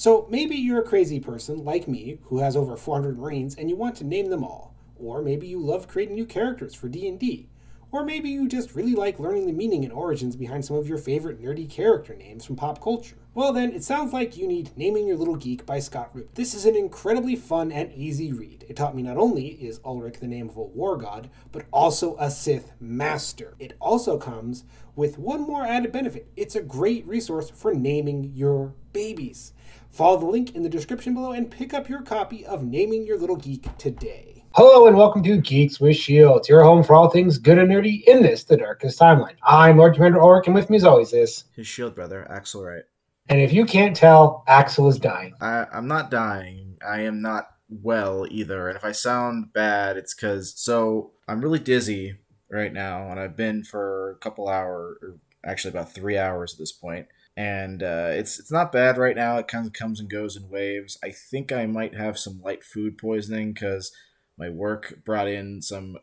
So maybe you're a crazy person like me who has over 400 Marines and you want to name them all. Or maybe you love creating new characters for D&D. Or maybe you just really like learning the meaning and origins behind some of your favorite nerdy character names from pop culture. Well then, it sounds like you need Naming Your Little Geek by Scott Rudin. This is an incredibly fun and easy read. It taught me not only is Ulrich the name of a war god, but also a Sith master. It also comes with one more added benefit. It's a great resource for naming your babies. Follow the link in the description below and pick up your copy of Naming Your Little Geek today. Hello and welcome to Geeks with Shields, your home for all things good and nerdy in this, the darkest timeline. I'm Lord Commander Ulrich, and with me as always is... his shield brother, Axel Wright. And if you can't tell, Axel is dying. I'm not dying. I am not well either. And if I sound bad, it's because... so, I'm really dizzy right now, and I've been for a couple hours, or actually about 3 hours at this point. And it's not bad right now. It kind of comes and goes in waves. I think I might have some light food poisoning, because... my work brought in some,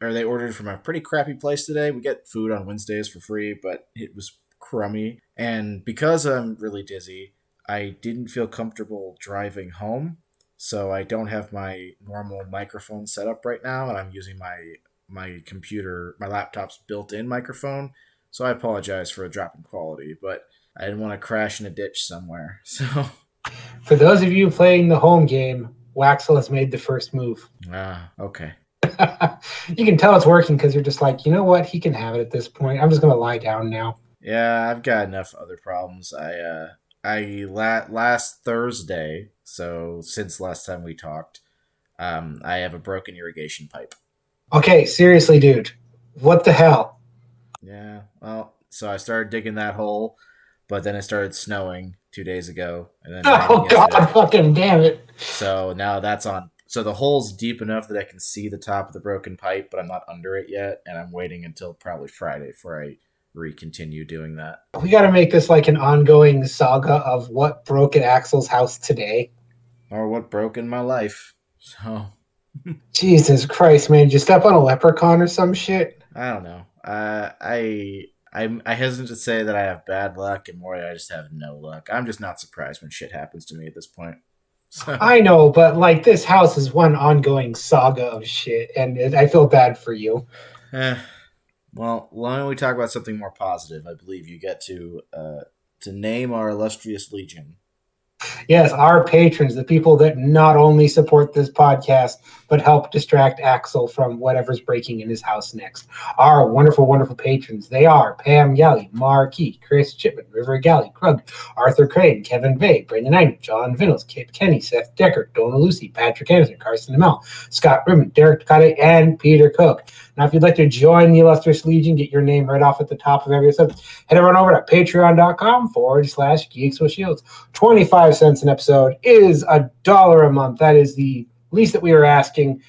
or they ordered from a pretty crappy place today. We get food on Wednesdays for free, but it was crummy. And because I'm really dizzy, I didn't feel comfortable driving home. So I don't have my normal microphone set up right now. And I'm using my computer, my laptop's built-in microphone. So I apologize for a drop in quality, but I didn't want to crash in a ditch somewhere. So for those of you playing the home game, Waxel has made the first move. Ah, okay. You can tell it's working because you're just like, you know what? He can have it at this point. I'm just going to lie down now. Yeah, I've got enough other problems. Last Thursday, so since last time we talked, I have a broken irrigation pipe. Okay, seriously, dude. What the hell? Yeah, well, so I started digging that hole, but then it started snowing 2 days ago. And then God, fucking damn it. So now that's on. So the hole's deep enough that I can see the top of the broken pipe, but I'm not under it yet. And I'm waiting until probably Friday before I continue doing that. We got to make this like an ongoing saga of what broke at Axel's house today. Or what broke in my life. So. Jesus Christ, man. Did you step on a leprechaun or some shit? I don't know. I hesitate to say that I have bad luck and more that I just have no luck. I'm just not surprised when shit happens to me at this point. So. I know, but like this house is one ongoing saga of shit, and I feel bad for you. Well, why don't we talk about something more positive? I believe you get to name our illustrious legion. Yes, our patrons, the people that not only support this podcast, but help distract Axel from whatever's breaking in his house next. Our wonderful, wonderful patrons. They are Pam Galley, Marquis, Chris Chipman, River Galley, Krug, Arthur Crane, Kevin Bay, Brandon Einem, John Vinnels, Kip Kenny, Seth Decker, Dona Lucy, Patrick Anderson, Carson Amell, Scott Rimmon, Derek Ducati, and Peter Cook. Now, if you'd like to join the illustrious legion, get your name right off at the top of every episode, head on over to patreon.com/Geeks with Shields. 25 cents an episode is $1 a month. That is the least that we are asking.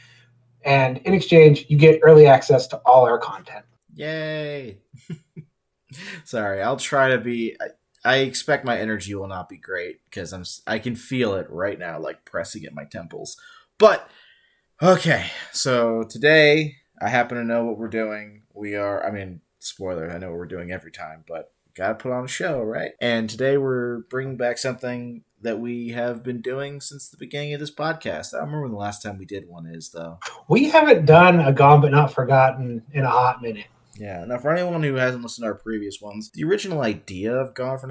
And in exchange, you get early access to all our content. Yay. Sorry, I'll try to be... I expect my energy will not be great because I can feel it right now, like pressing at my temples. But, okay, so today... I happen to know what we're doing. Spoiler, I know what we're doing every time, but gotta put on a show, right? And today we're bringing back something that we have been doing since the beginning of this podcast. I don't remember when the last time we did one is, though. We haven't done a Gone But Not Forgotten in a hot minute. Yeah, now for anyone who hasn't listened to our previous ones, the original idea of Gone But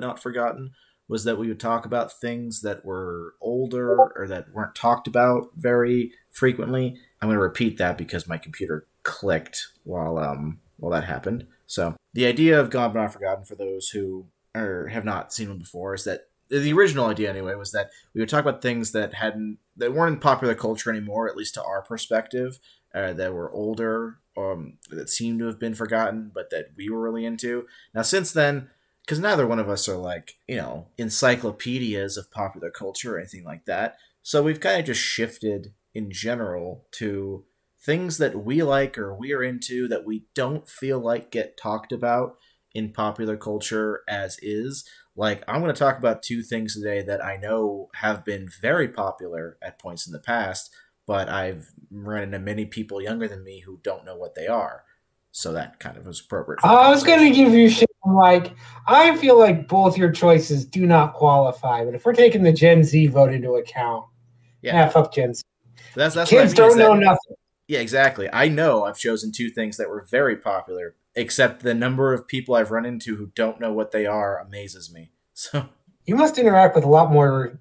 Not Forgotten, was that we would talk about things that were older or that weren't talked about very frequently. I'm going to repeat that because my computer clicked while that happened. So the idea of Gone But Not Forgotten, for those who have not seen one before, is that the original idea anyway was that we would talk about things that weren't in popular culture anymore, at least to our perspective, that were older, that seemed to have been forgotten, but that we were really into. Now since then, because neither one of us are like, encyclopedias of popular culture or anything like that, so we've kind of just shifted in general to things that we like or we're into that we don't feel like get talked about in popular culture as is. Like, I'm going to talk about two things today that I know have been very popular at points in the past, but I've run into many people younger than me who don't know what they are. So that kind of was appropriate. I was going to give you shit I'm like, I feel like both your choices do not qualify. But if we're taking the Gen Z vote into account, yeah, fuck Gen Z. That's kids what I mean, don't know nothing. Yeah, exactly. I know I've chosen two things that were very popular, except the number of people I've run into who don't know what they are amazes me. So you must interact with a lot more,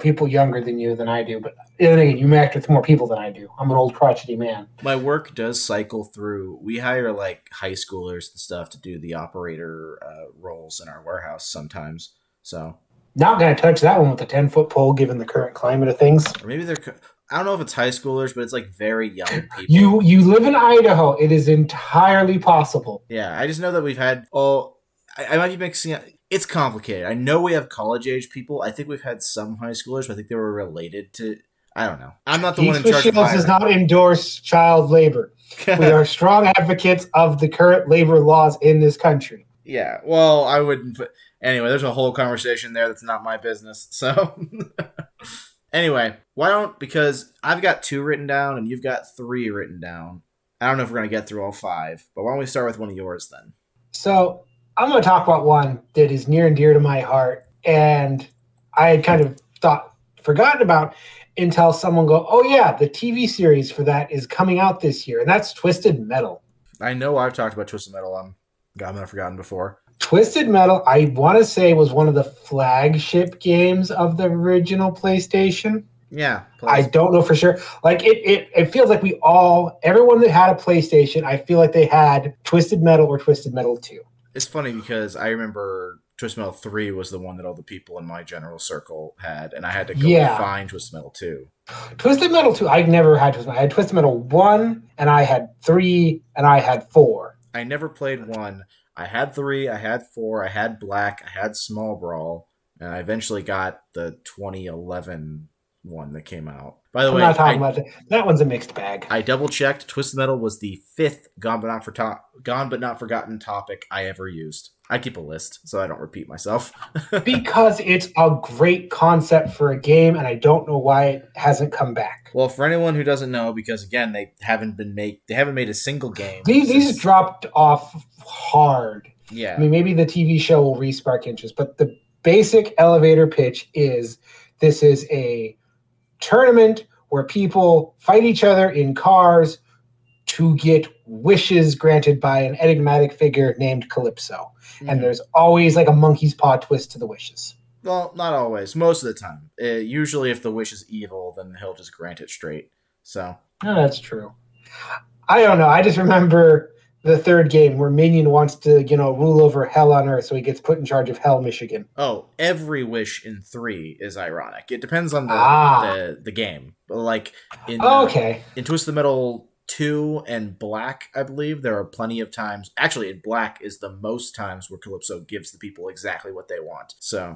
people younger than you than I do. But then again, you interact with more people than I do. I'm an old crotchety man. My work does cycle through. We hire like high schoolers and stuff to do the operator roles in our warehouse sometimes. So not going to touch that one with a 10-foot pole, given the current climate of things. Or maybe they're. I don't know if it's high schoolers, but it's like very young people. You live in Idaho. It is entirely possible. Yeah, I just know that we've had I might be mixing up. It's complicated. I know we have college-age people. I think we've had some high schoolers, but I think they were related to... I don't know. I'm not the Geeks one in charge Shields of hiring. Does not endorse child labor. We are strong advocates of the current labor laws in this country. Yeah, well, I wouldn't... Anyway, there's a whole conversation there that's not my business, so... Anyway, because I've got 2 written down and you've got 3 written down. I don't know if we're going to get through all 5, but why don't we start with one of yours then? So I'm going to talk about one that is near and dear to my heart. And I had kind of forgotten about until someone go, oh yeah, the TV series for that is coming out this year. And that's Twisted Metal. I know I've talked about Twisted Metal. I've forgotten before. Twisted Metal, I want to say, was one of the flagship games of the original PlayStation. Yeah. I don't know for sure. Like, it feels like everyone that had a PlayStation, I feel like they had Twisted Metal or Twisted Metal 2. It's funny because I remember Twisted Metal 3 was the one that all the people in my general circle had, and I had to go find Twisted Metal 2. Twisted Metal 2, I've never had Twisted Metal. I had Twisted Metal 1, and I had 3, and I had 4. I never played 1. I had 3, I had 4, I had Black, I had Small Brawl, and I eventually got the 2011 one that came out. By the way, I'm not talking about that. That one's a mixed bag. I double checked. Twisted Metal was the 5th Gone But Not Forgotten topic I ever used. I keep a list, so I don't repeat myself. Because it's a great concept for a game, and I don't know why it hasn't come back. Well, for anyone who doesn't know, because again, they haven't made a single game. These dropped off hard. Yeah. I mean, maybe the TV show will re-spark interest, but the basic elevator pitch is this is a tournament where people fight each other in cars to get wishes granted by an enigmatic figure named Calypso. Mm-hmm. And there's always like a monkey's paw twist to the wishes. Well, not always. Most of the time. Usually if the wish is evil, then he'll just grant it straight. So no, that's true. I don't know. I just remember the 3rd game where Minion wants to, rule over hell on Earth, so he gets put in charge of Hell, Michigan. Oh, every wish in 3 is ironic. It depends on the game. Like in Twisted Metal 2 and Black, I believe, there are plenty of times. Actually, in Black is the most times where Calypso gives the people exactly what they want. So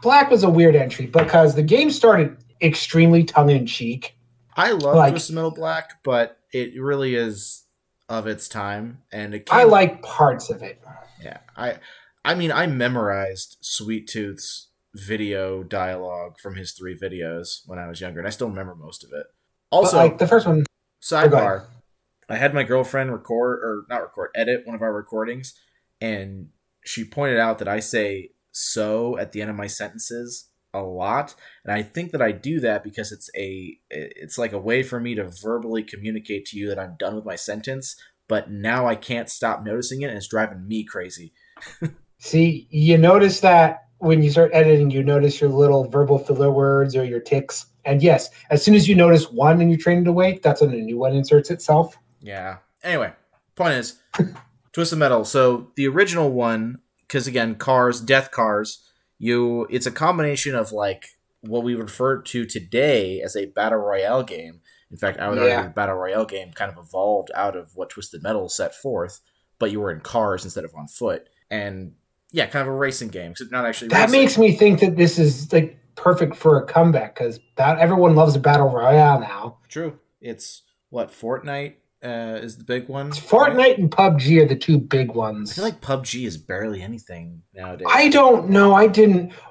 Black was a weird entry because the game started extremely tongue-in-cheek. I love Twisted Metal Black, but it really is... of its time, and I like parts of it. Yeah, I memorized Sweet Tooth's video dialogue from his 3 videos when I was younger, and I still remember most of it. Also, the first one. Sidebar: I had my girlfriend edit one of our recordings, and she pointed out that I say "so" at the end of my sentences a lot, and I think that I do that because it's like a way for me to verbally communicate to you that I'm done with my sentence, but now I can't stop noticing it, and it's driving me crazy. See, you notice that when you start editing, you notice your little verbal filler words or your tics, and yes, as soon as you notice one and you train it away, that's when a new one inserts itself. Yeah. Anyway, point is, Twisted Metal. So the original one, because again, cars, death cars. It's a combination of like what we refer to today as a battle royale game. In fact, I would argue the battle royale game kind of evolved out of what Twisted Metal set forth, but you were in cars instead of on foot, and yeah, kind of a racing game. It's not actually that racing. Makes me think that this is like perfect for a comeback because everyone loves a battle royale now. True, it's what Fortnite is the big one. Fortnite and PUBG are the 2 big ones. I feel like PUBG is barely anything nowadays. I don't know.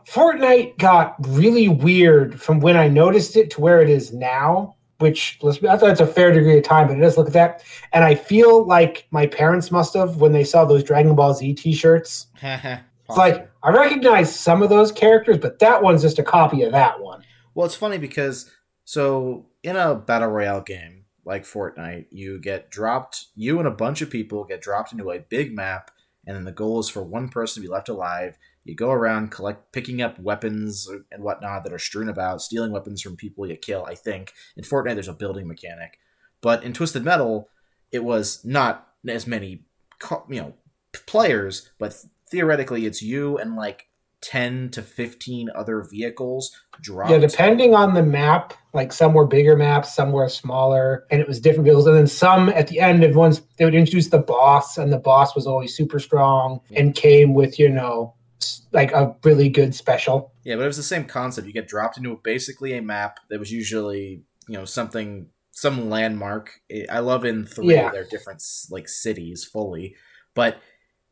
Fortnite got really weird from when I noticed it to where it is now. which I thought it's a fair degree of time, but it does look at that. And I feel like my parents must have when they saw those Dragon Ball Z T-shirts. It's like, I recognize some of those characters, but that one's just a copy of that one. Well, it's funny because, so in a Battle Royale game like Fortnite, you get dropped, you and a bunch of people get dropped into a big map, and then the goal is for one person to be left alive. You go around picking up weapons and whatnot that are strewn about, stealing weapons from people you kill, I think. In Fortnite, there's a building mechanic. But in Twisted Metal, it was not as many, players, but theoretically, it's you and 10 to 15 other vehicles dropped. Yeah, depending on the map, some were bigger maps, some were smaller, and it was different vehicles. And then some at the end of ones, they would introduce the boss, and the boss was always super strong and came with, a really good special. Yeah, but it was the same concept. You get dropped into basically a map that was usually, some landmark. I love in 3 they're different cities fully, but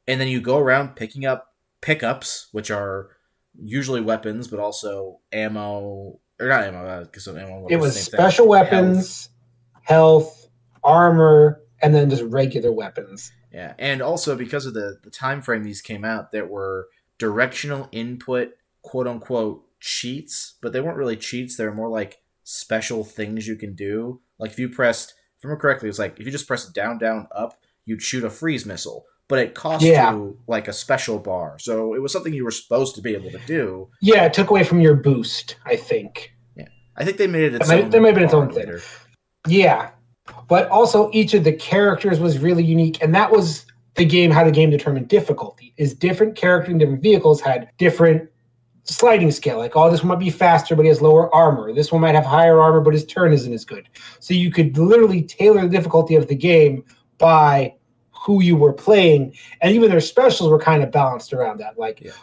and then you go around picking up pickups, which are usually weapons, but also ammo, or not ammo, because ammo it was special weapons, health, armor, and then just regular weapons. Yeah, and also because of the time frame these came out, there were directional input, quote unquote, cheats, but they weren't really cheats. They were more special things you can do. If you pressed, if I remember correctly, it's if you just press down, down, up, you'd shoot a freeze missile. But it cost you a special bar. So it was something you were supposed to be able to do. Yeah, it took away from your boost, I think. Yeah, I think they made it its own. There might have been its own thing. Yeah, but also each of the characters was really unique. And that was how the game determined difficulty. Is different characters and different vehicles had different sliding scale. This one might be faster, but he has lower armor. This one might have higher armor, but his turn isn't as good. So you could literally tailor the difficulty of the game by who you were playing, and even their specials were kind of balanced around that.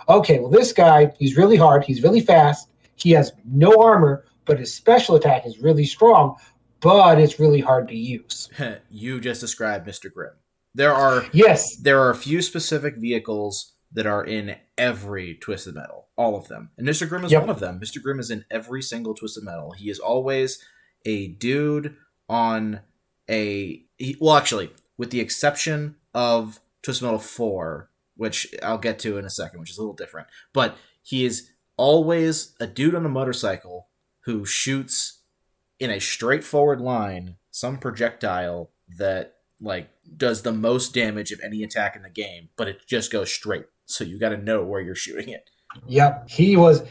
Okay, well, this guy, he's really hard, he's really fast, he has no armor, but his special attack is really strong, but it's really hard to use. You just described Mr. Grimm. There are a few specific vehicles that are in every Twisted Metal, all of them. And Mr. Grimm is one of them. Mr. Grimm is in every single Twisted Metal. He is always a dude on with the exception of Twisted Metal 4, which I'll get to in a second, which is a little different. But he is always a dude on a motorcycle who shoots in a straightforward line some projectile that does the most damage of any attack in the game, but it just goes straight. So you got to know where you're shooting it. Yep, he was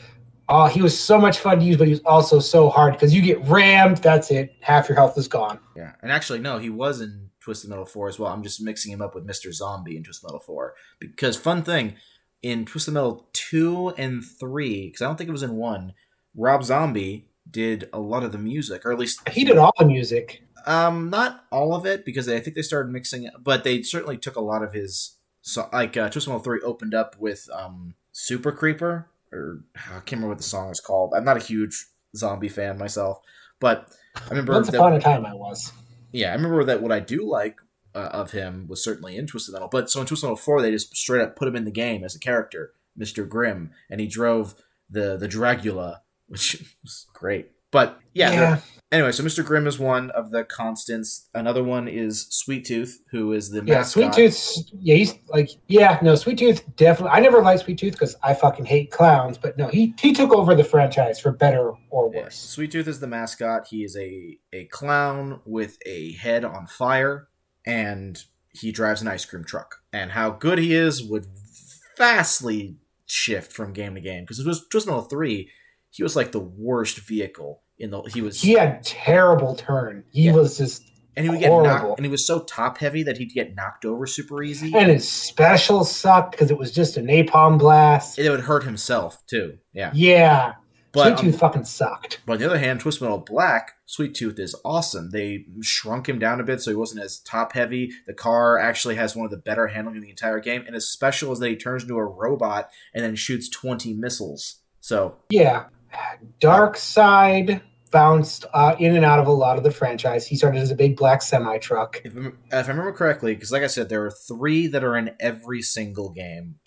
so much fun to use, but he was also so hard because you get rammed. That's it. Half your health is gone. Yeah, and actually, no, he was in Twisted Metal 4 as well. I'm just mixing him up with Mr. Zombie in Twisted Metal 4. Because, fun thing, in Twisted Metal 2 and 3, because I don't think it was in 1, Rob Zombie did a lot of the music, or at least... He did all the music. Not all of it, because I think they started mixing it, but they certainly took a lot of his... Twisted Metal 3 opened up with Super Creeper, or I can't remember what the song is called. I'm not a huge zombie fan myself, but I remember... Once upon a time I was... Yeah, I remember that what I do like of him was certainly in Twisted Metal. But so in Twisted Metal 4, they just straight up put him in the game as a character, Mr. Grimm, and he drove the Dragula, which was great. But yeah. Anyway, so Mr. Grimm is one of the constants. Another one is Sweet Tooth, who is the mascot. Sweet Tooth. Yeah, Sweet Tooth definitely. I never liked Sweet Tooth because I fucking hate clowns. But no, he took over the franchise for better or worse. Yeah, Sweet Tooth is the mascot. He is a clown with a head on fire, and he drives an ice cream truck. And how good he is would vastly shift from game to game because it was Twisted Metal 3. He was the worst vehicle. He had terrible turn. He was just horrible. And he was so top heavy that he'd get knocked over super easy. And his special sucked because it was just a napalm blast. And it would hurt himself too. Yeah. Yeah. But Sweet Tooth fucking sucked. But on the other hand, Twisted Metal Black, Sweet Tooth is awesome. They shrunk him down a bit so he wasn't as top heavy. The car actually has one of the better handling in the entire game, and his special is that he turns into a robot and then shoots 20 missiles. So yeah. Dark Side bounced in and out of a lot of the franchise. He started as a big black semi-truck. If I remember correctly, because like I said, there are three that are in every single game.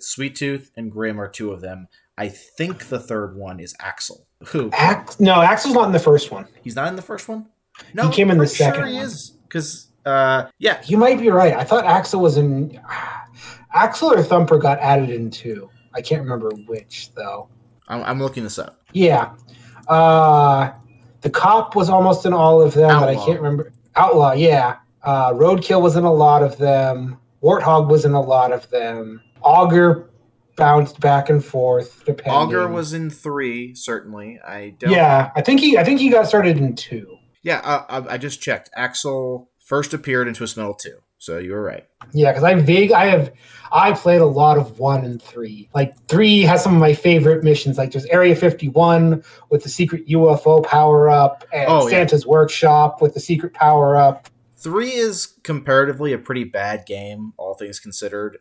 Sweet Tooth and Grimm are two of them. I think the third one is Axel. Who? No, Axel's not in the first one. He's not in the first one? No, he came in the second one. Sure he is, because, yeah. You might be right. I thought Axel was in... Axel or Thumper got added in two. I can't remember which, though. I'm looking this up. Yeah. The cop was almost in all of them, Outlaw. But I can't remember. Outlaw, yeah. Roadkill was in a lot of them. Warthog was in a lot of them. Augur bounced back and forth. Depending. Augur was in three, certainly. I think he got started in two. Yeah, I just checked. Axel first appeared in Twisted Metal 2, so you were right. Yeah, because I'm vague. I played a lot of 1 and 3. Like 3 has some of my favorite missions. Like there's Area 51 with the secret UFO power up, and Santa's Workshop with the secret power up. 3 is comparatively a pretty bad game, all things considered.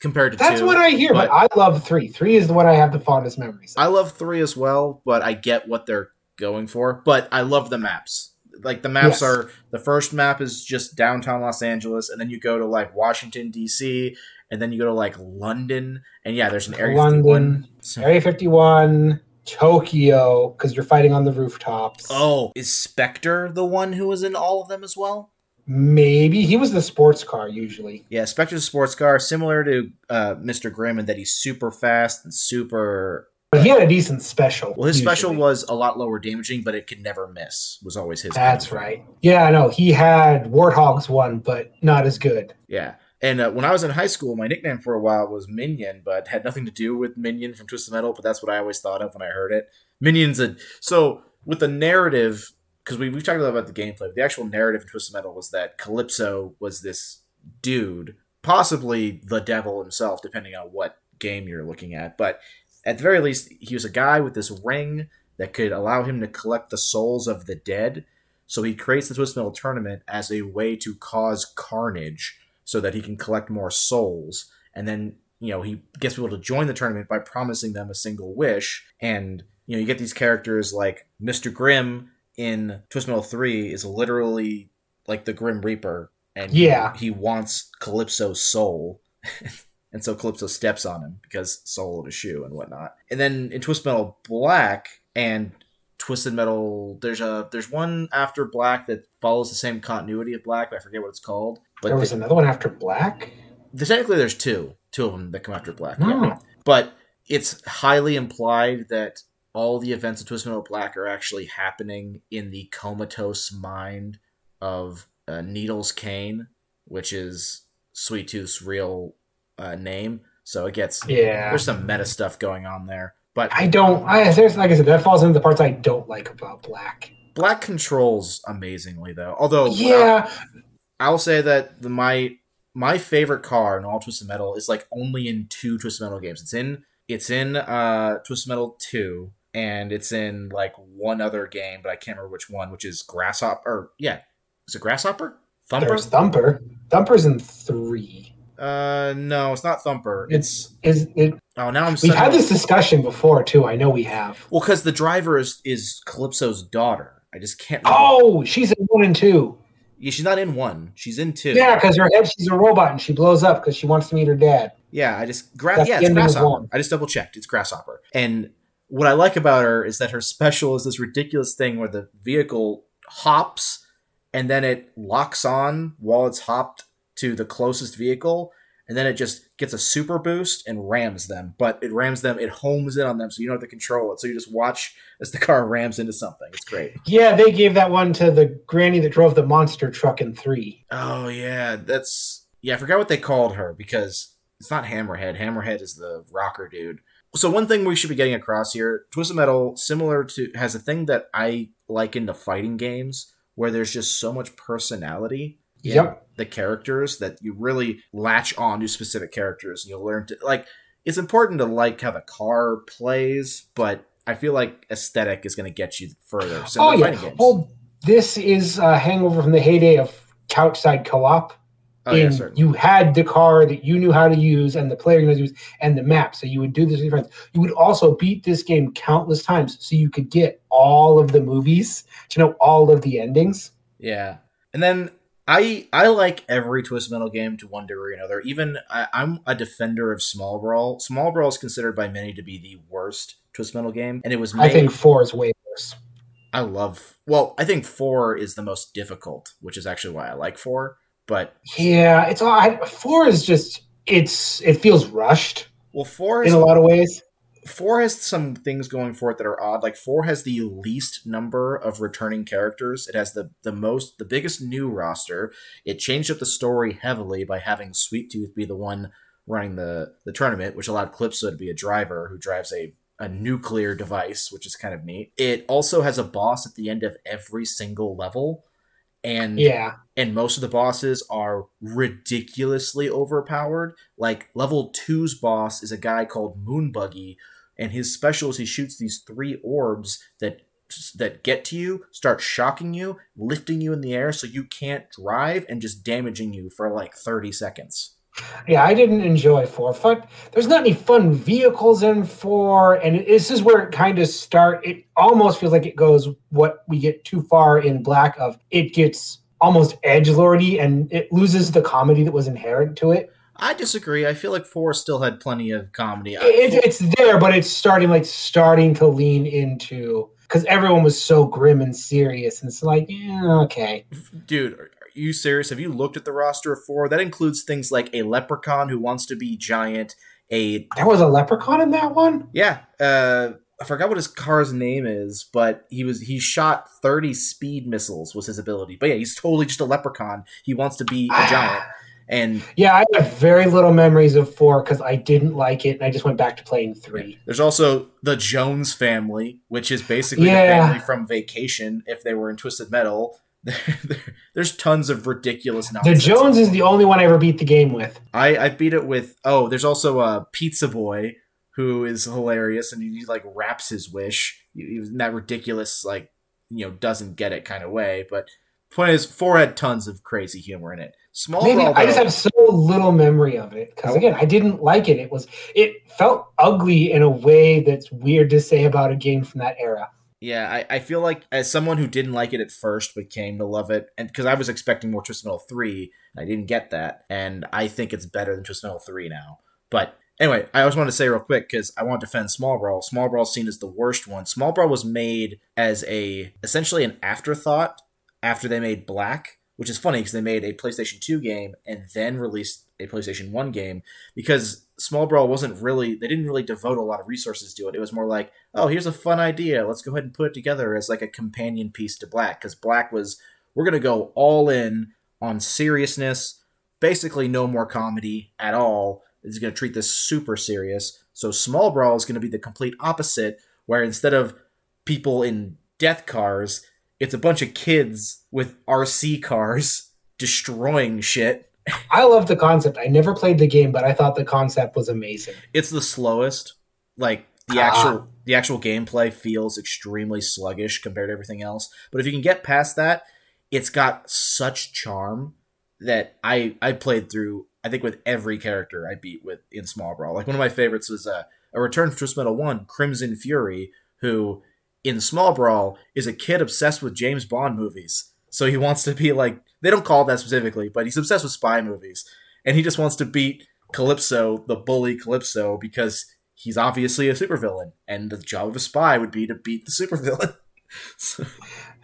Compared to that's 2. That's what I hear, but I love 3. 3 is the one I have the fondest memories of. I love 3 as well, but I get what they're going for. But I love the maps. Like, the maps are... The first map is just downtown Los Angeles, and then you go to, like, Washington, D.C., and then you go to, like, London. And, yeah, there's an Area London, 51. Area 51... Tokyo, because you're fighting on the rooftops. Oh, is Spectre the one who was in all of them as well? Maybe. He was the sports car, usually. Yeah, Spectre's a sports car, similar to Mr. Grimm in that he's super fast and super... But he had a decent special. Well, his special was a lot lower damaging, but it could never miss, was always his. That's right. Yeah, I know. He had Warthog's one, but not as good. Yeah. And when I was in high school, my nickname for a while was Minion, but had nothing to do with Minion from Twisted Metal, but that's what I always thought of when I heard it. Minion's a... So, with the narrative, because we've talked a lot about the gameplay, but the actual narrative in Twisted Metal was that Calypso was this dude, possibly the devil himself, depending on what game you're looking at, but at the very least, he was a guy with this ring that could allow him to collect the souls of the dead, so he creates the Twisted Metal tournament as a way to cause carnage, so that he can collect more souls. And then, you know, he gets people to join the tournament by promising them a single wish. And, you know, you get these characters like Mr. Grimm in Twisted Metal 3 is literally like the Grim Reaper. And he wants Calypso's soul. And so Calypso steps on him because soul of a shoe and whatnot. And then in Twisted Metal Black and Twisted Metal, there's one after Black that follows the same continuity of Black, but I forget what it's called. But there was another one after Black? Technically, there's two of them that come after Black. No. Yeah. But it's highly implied that all the events of Twisted Metal Black are actually happening in the comatose mind of Needles Kane, which is Sweet Tooth's real name. So it gets... Yeah. There's some meta stuff going on there. But like I said, that falls into the parts I don't like about Black. Black controls amazingly, though. Although... Yeah... I'll say that my favorite car in all Twisted Metal is like only in 2 Twisted Metal games. It's in Twisted Metal 2, and it's in like one other game, but I can't remember which one. Which is Grasshopper? Or, yeah, is it Grasshopper? Thumper. There's Thumper. Thumper's in 3. No, it's not Thumper. We've had this discussion before too. I know we have. Well, because the driver is Calypso's daughter. I just can't remember. Oh, she's in 1 and 2. Yeah, she's not in 1. She's in 2. Yeah, because she's a robot and she blows up because she wants to meet her dad. Yeah, it's Grasshopper. I just double checked. It's Grasshopper. And what I like about her is that her special is this ridiculous thing where the vehicle hops and then it locks on while it's hopped to the closest vehicle. And then it just gets a super boost and rams them. But it rams them, it homes in on them, so you don't have to control it. So you just watch as the car rams into something. It's great. Yeah, they gave that one to the granny that drove the monster truck in 3. Oh, yeah. I forgot what they called her, because it's not Hammerhead. Hammerhead is the rocker dude. So one thing we should be getting across here, Twisted Metal, has a thing that I liken to fighting games, where there's just so much personality. Yep. The characters that you really latch on to specific characters, and you'll learn to like. It's important to like how the car plays, but I feel like aesthetic is going to get you further. Oh yeah. Games. Well, this is a hangover from the heyday of couchside co-op. Oh yeah, certainly. You had the car that you knew how to use, and the player knows how to use, and the map. So you would do this with your friends. You would also beat this game countless times, so you could get all of the movies to know all of the endings. Yeah, and then. I like every Twisted Metal game to one degree or another. Even I'm a defender of Small Brawl. Small Brawl is considered by many to be the worst Twisted Metal game, and it was. I think 4 is way worse. I think 4 is the most difficult, which is actually why I like 4. But yeah, it's 4 is just it feels rushed. Well, 4 is, in a lot of ways. 4 has some things going for it that are odd. Like 4 has the least number of returning characters. It has the biggest new roster. It changed up the story heavily by having Sweet Tooth be the one running the tournament, which allowed Calypso to be a driver who drives a nuclear device, which is kind of neat. It also has a boss at the end of every single level. And most of the bosses are ridiculously overpowered. Like level 2's boss is a guy called Moonbuggy, and his special is he shoots these 3 orbs that get to you, start shocking you, lifting you in the air so you can't drive, and just damaging you for like 30 seconds. Yeah, I didn't enjoy 4. There's not any fun vehicles in 4, and this is where it kind of starts. It almost feels like it goes what we get too far in Black of. It gets almost edgelordy, and it loses the comedy that was inherent to it. I disagree. I feel like 4 still had plenty of comedy. It's there, but it's starting to lean into, because everyone was so grim and serious, and it's like, yeah, okay. Dude, are you serious? Have you looked at the roster of 4? That includes things like a leprechaun who wants to be giant. There was a leprechaun in that one? Yeah. I forgot what his car's name is, but he shot 30 speed missiles was his ability. But yeah, he's totally just a leprechaun. He wants to be a giant. And yeah, I have very little memories of 4 because I didn't like it, and I just went back to playing 3. There's also the Jones family, which is basically the family from Vacation if they were in Twisted Metal. There's tons of ridiculous nonsense. The Jones is the only one I ever beat the game with. I beat it with... Oh, there's also a Pizza Boy who is hilarious, and he like raps his wish. He was in that ridiculous, doesn't get it kind of way. But point is, 4 had tons of crazy humor in it. I just have so little memory of it because again, I didn't like it. It felt ugly in a way that's weird to say about a game from that era. Yeah, I feel like as someone who didn't like it at first but came to love it, and because I was expecting more Twisted Metal 3, and I didn't get that, and I think it's better than Twisted Metal 3 now. But anyway, I always want to say real quick, because I want to defend Small Brawl. Small Brawl is seen as the worst one. Small Brawl was made as essentially an afterthought after they made Black, which is funny because they made a PlayStation 2 game and then released a PlayStation 1 game, because Small Brawl they didn't really devote a lot of resources to it. It was more like, oh, here's a fun idea. Let's go ahead and put it together as like a companion piece to Black, because Black was, we're going to go all in on seriousness, basically no more comedy at all. It's going to treat this super serious. So Small Brawl is going to be the complete opposite, where instead of people in death cars, it's a bunch of kids with RC cars destroying shit. I love the concept. I never played the game, but I thought the concept was amazing. It's the slowest. Like the actual gameplay feels extremely sluggish compared to everything else. But if you can get past that, it's got such charm that I played through. I think with every character I beat with in Small Brawl. Like one of my favorites was a return from Twisted Metal 1, Crimson Fury, who in Small Brawl is a kid obsessed with James Bond movies. So he wants to be like, they don't call it that specifically, but he's obsessed with spy movies. And he just wants to beat Calypso, the bully Calypso, because he's obviously a supervillain. And the job of a spy would be to beat the supervillain. So.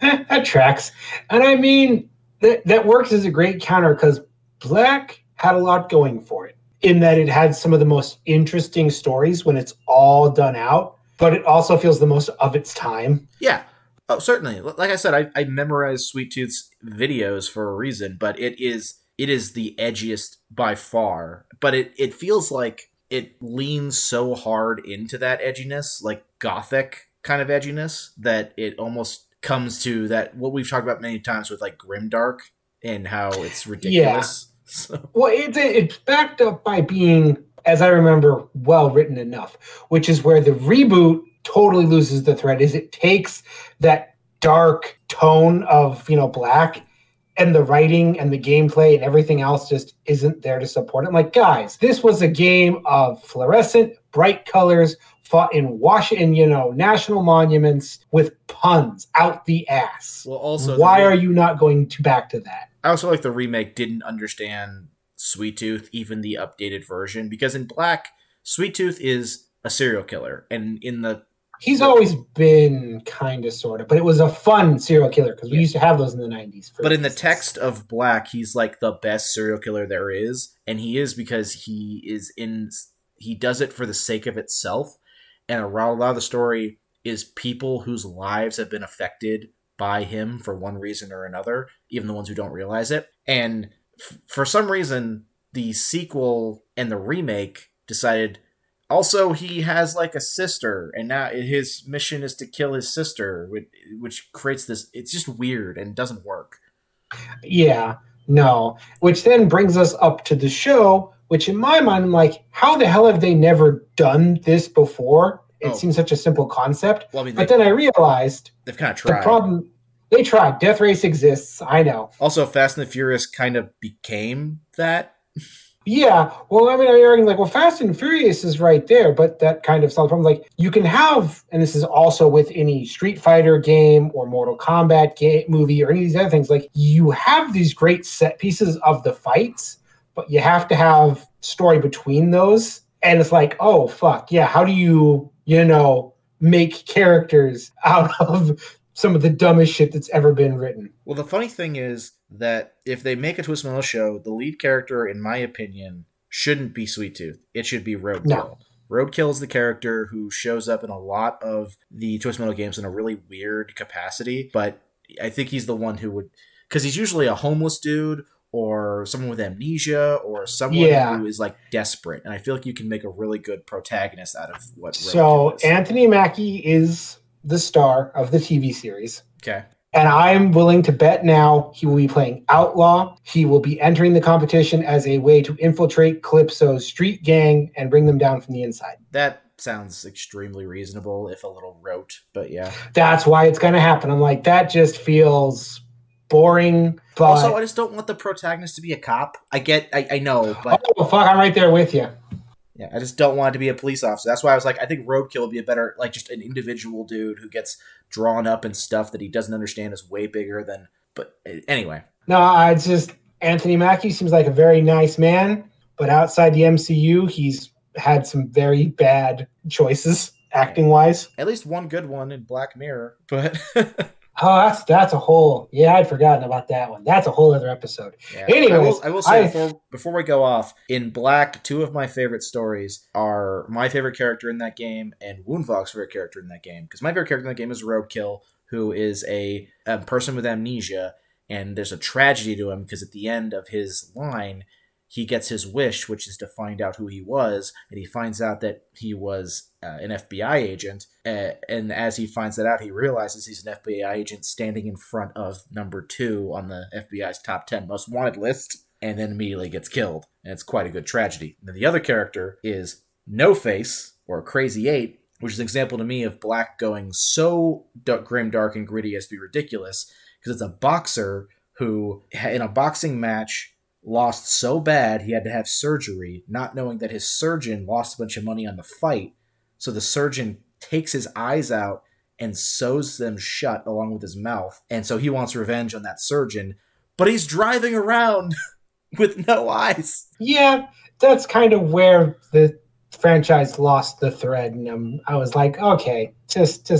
That tracks. And I mean, that works as a great counter, because Black had a lot going for it, in that it had some of the most interesting stories when it's all done out, but it also feels the most of its time. Yeah. Oh, certainly. Like I said, I memorized Sweet Tooth's videos for a reason, but it is the edgiest by far. But it feels like it leans so hard into that edginess, like gothic kind of edginess, that it almost comes to that what we've talked about many times with like Grimdark and how it's ridiculous. Yeah. So. Well, it's backed up by being, as I remember, well written enough, which is where the reboot totally loses the thread. Is it takes that dark tone of Black and the writing and the gameplay and everything else just isn't there to support it. I'm like, guys, this was a game of fluorescent, bright colors, fought in Washington, national monuments with puns out the ass. Well, also, why are you not going back to that? I also like the remake didn't understand Sweet Tooth, even the updated version, because in Black, Sweet Tooth is a serial killer, and in the he's always been kind of, sort of, but it was a fun serial killer because we used to have those in the 90s. But in the text of Black, he's like the best serial killer there is. And he is because he does it for the sake of itself. And a lot of the story is people whose lives have been affected by him for one reason or another, even the ones who don't realize it. And for some reason, the sequel and the remake decided... Also, he has like a sister, and now his mission is to kill his sister, which creates this... It's just weird and doesn't work. Yeah, no. Which then brings us up to the show, which in my mind, I'm like, how the hell have they never done this before? It seems such a simple concept. Well, I mean, but then I realized... They've kind of tried. The problem... They tried. Death Race exists. I know. Also, Fast and the Furious kind of became that. Yeah, well, I mean, I'm arguing like, well, Fast and Furious is right there, but that kind of solves the problem. Like, you can have, and this is also with any Street Fighter game or Mortal Kombat game, movie, or any of these other things, like, you have these great set pieces of the fights, but you have to have story between those, and it's like, oh, fuck, yeah, how do you, make characters out of some of the dumbest shit that's ever been written? Well, the funny thing is, that if they make a Twisted Metal show, the lead character, in my opinion, shouldn't be Sweet Tooth. It should be Roadkill. No. Roadkill is the character who shows up in a lot of the Twisted Metal games in a really weird capacity, but I think he's the one who would... Because he's usually a homeless dude or someone with amnesia or someone who is like desperate. And I feel like you can make a really good protagonist out of what Roadkill is. So Anthony Mackie is the star of the TV series. Okay. And I'm willing to bet now he will be playing Outlaw. He will be entering the competition as a way to infiltrate Calypso's street gang and bring them down from the inside. That sounds extremely reasonable, if a little rote, but yeah. That's why it's going to happen. I'm like, that just feels boring. But... Also, I just don't want the protagonist to be a cop. I know, but... Oh, fuck, I'm right there with you. Yeah, I just don't want to be a police officer. That's why I was like, I think Roadkill would be a better, like, just an individual dude who gets drawn up in stuff that he doesn't understand is way bigger than, but anyway. No, it's just, Anthony Mackie seems like a very nice man, but outside the MCU, he's had some very bad choices, acting-wise. At least one good one in Black Mirror, but... that's a whole... Yeah, I'd forgotten about that one. That's a whole other episode. Yeah. Anyways, I will say, before we go off, in Black, two of my favorite stories are my favorite character in that game and Woonvog's favorite character in that game. Because my favorite character in that game is Roadkill, who is a person with amnesia, and there's a tragedy to him because at the end of his line, he gets his wish, which is to find out who he was, and he finds out that he was an FBI agent, and as he finds that out, he realizes he's an FBI agent standing in front of number 2 on the FBI's top 10 most wanted list, and then immediately gets killed, and it's quite a good tragedy. And then the other character is No Face, or Crazy 8, which is an example to me of Black going so grim, dark, and gritty as to be ridiculous, because it's a boxer who, in a boxing match... lost so bad he had to have surgery, not knowing that his surgeon lost a bunch of money on the fight. So the surgeon takes his eyes out and sews them shut along with his mouth. And so he wants revenge on that surgeon, but he's driving around with no eyes. Yeah, that's kind of where the franchise lost the thread. And I was like, okay, just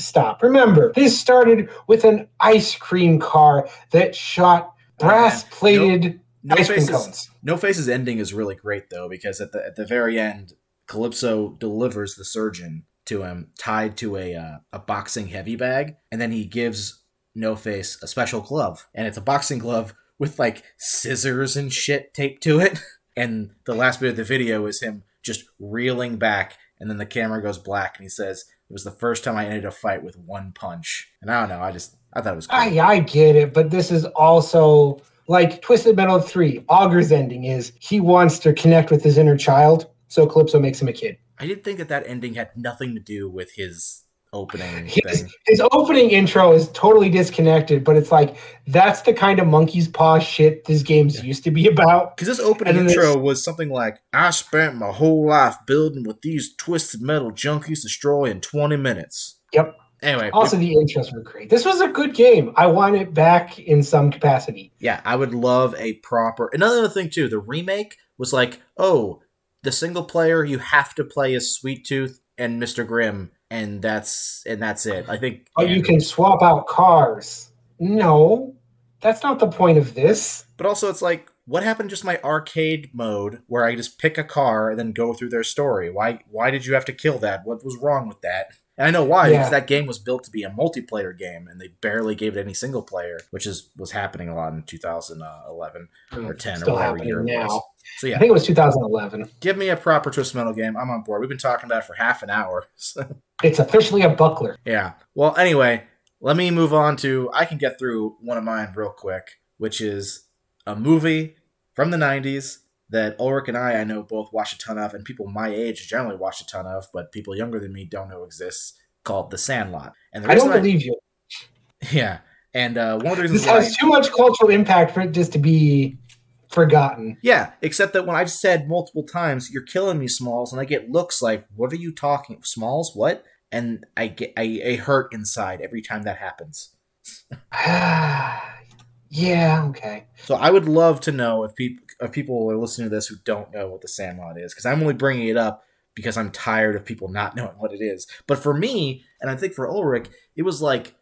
stop. Remember, this started with an ice cream car that shot brass-plated ice cream cones. No Face's ending is really great, though, because at the very end, Calypso delivers the surgeon to him, tied to a boxing heavy bag, and then he gives No Face a special glove. And it's a boxing glove with, like, scissors and shit taped to it. And the last bit of the video is him just reeling back, and then the camera goes black, and he says, "It was the first time I ended a fight with one punch." And I don't know, I thought it was cool. I get it, but this is also like Twisted Metal 3. Augur's ending is he wants to connect with his inner child, so Calypso makes him a kid. I did think that ending had nothing to do with his opening thing. His opening intro is totally disconnected, but it's like, that's the kind of monkey's paw shit this game's used to be about. Because this opening intro was something like, I spent my whole life building with these twisted metal junkies to destroy in 20 minutes. Yep. Anyway, also the intros were great. This was a good game. I want it back in some capacity. Yeah, I would love a proper... Another thing, too, the remake was like, oh, the single player you have to play is Sweet Tooth and Mr. Grimm, and that's it. I think... Oh, you can swap out cars. No, that's not the point of this. But also, it's like, what happened to just my arcade mode where I just pick a car and then go through their story? Why did you have to kill that? What was wrong with that? And I know why, because that game was built to be a multiplayer game, and they barely gave it any single player, which was happening a lot in 2011 or 10 or whatever year now. It was. So yeah, I think it was 2011. Give me a proper Twisted Metal game. I'm on board. We've been talking about it for half an hour. So. It's officially a buckler. Yeah. Well, anyway, let me move on to, I can get through one of mine real quick, which is a movie from the 90s that Ulrich and I know both watch a ton of, and people my age generally watch a ton of, but people younger than me don't know exists, called The Sandlot. And the reason I don't believe you. Yeah. And one of the reasons why... This has too much cultural impact for it just to be forgotten. Yeah, except that when I've said multiple times, you're killing me, Smalls, and I get looks like, what are you talking? Smalls, what? And I hurt inside every time that happens. Yeah, okay. So I would love to know if people are listening to this who don't know what The Sandlot is, because I'm only bringing it up because I'm tired of people not knowing what it is. But for me, and I think for Ulrich, it was like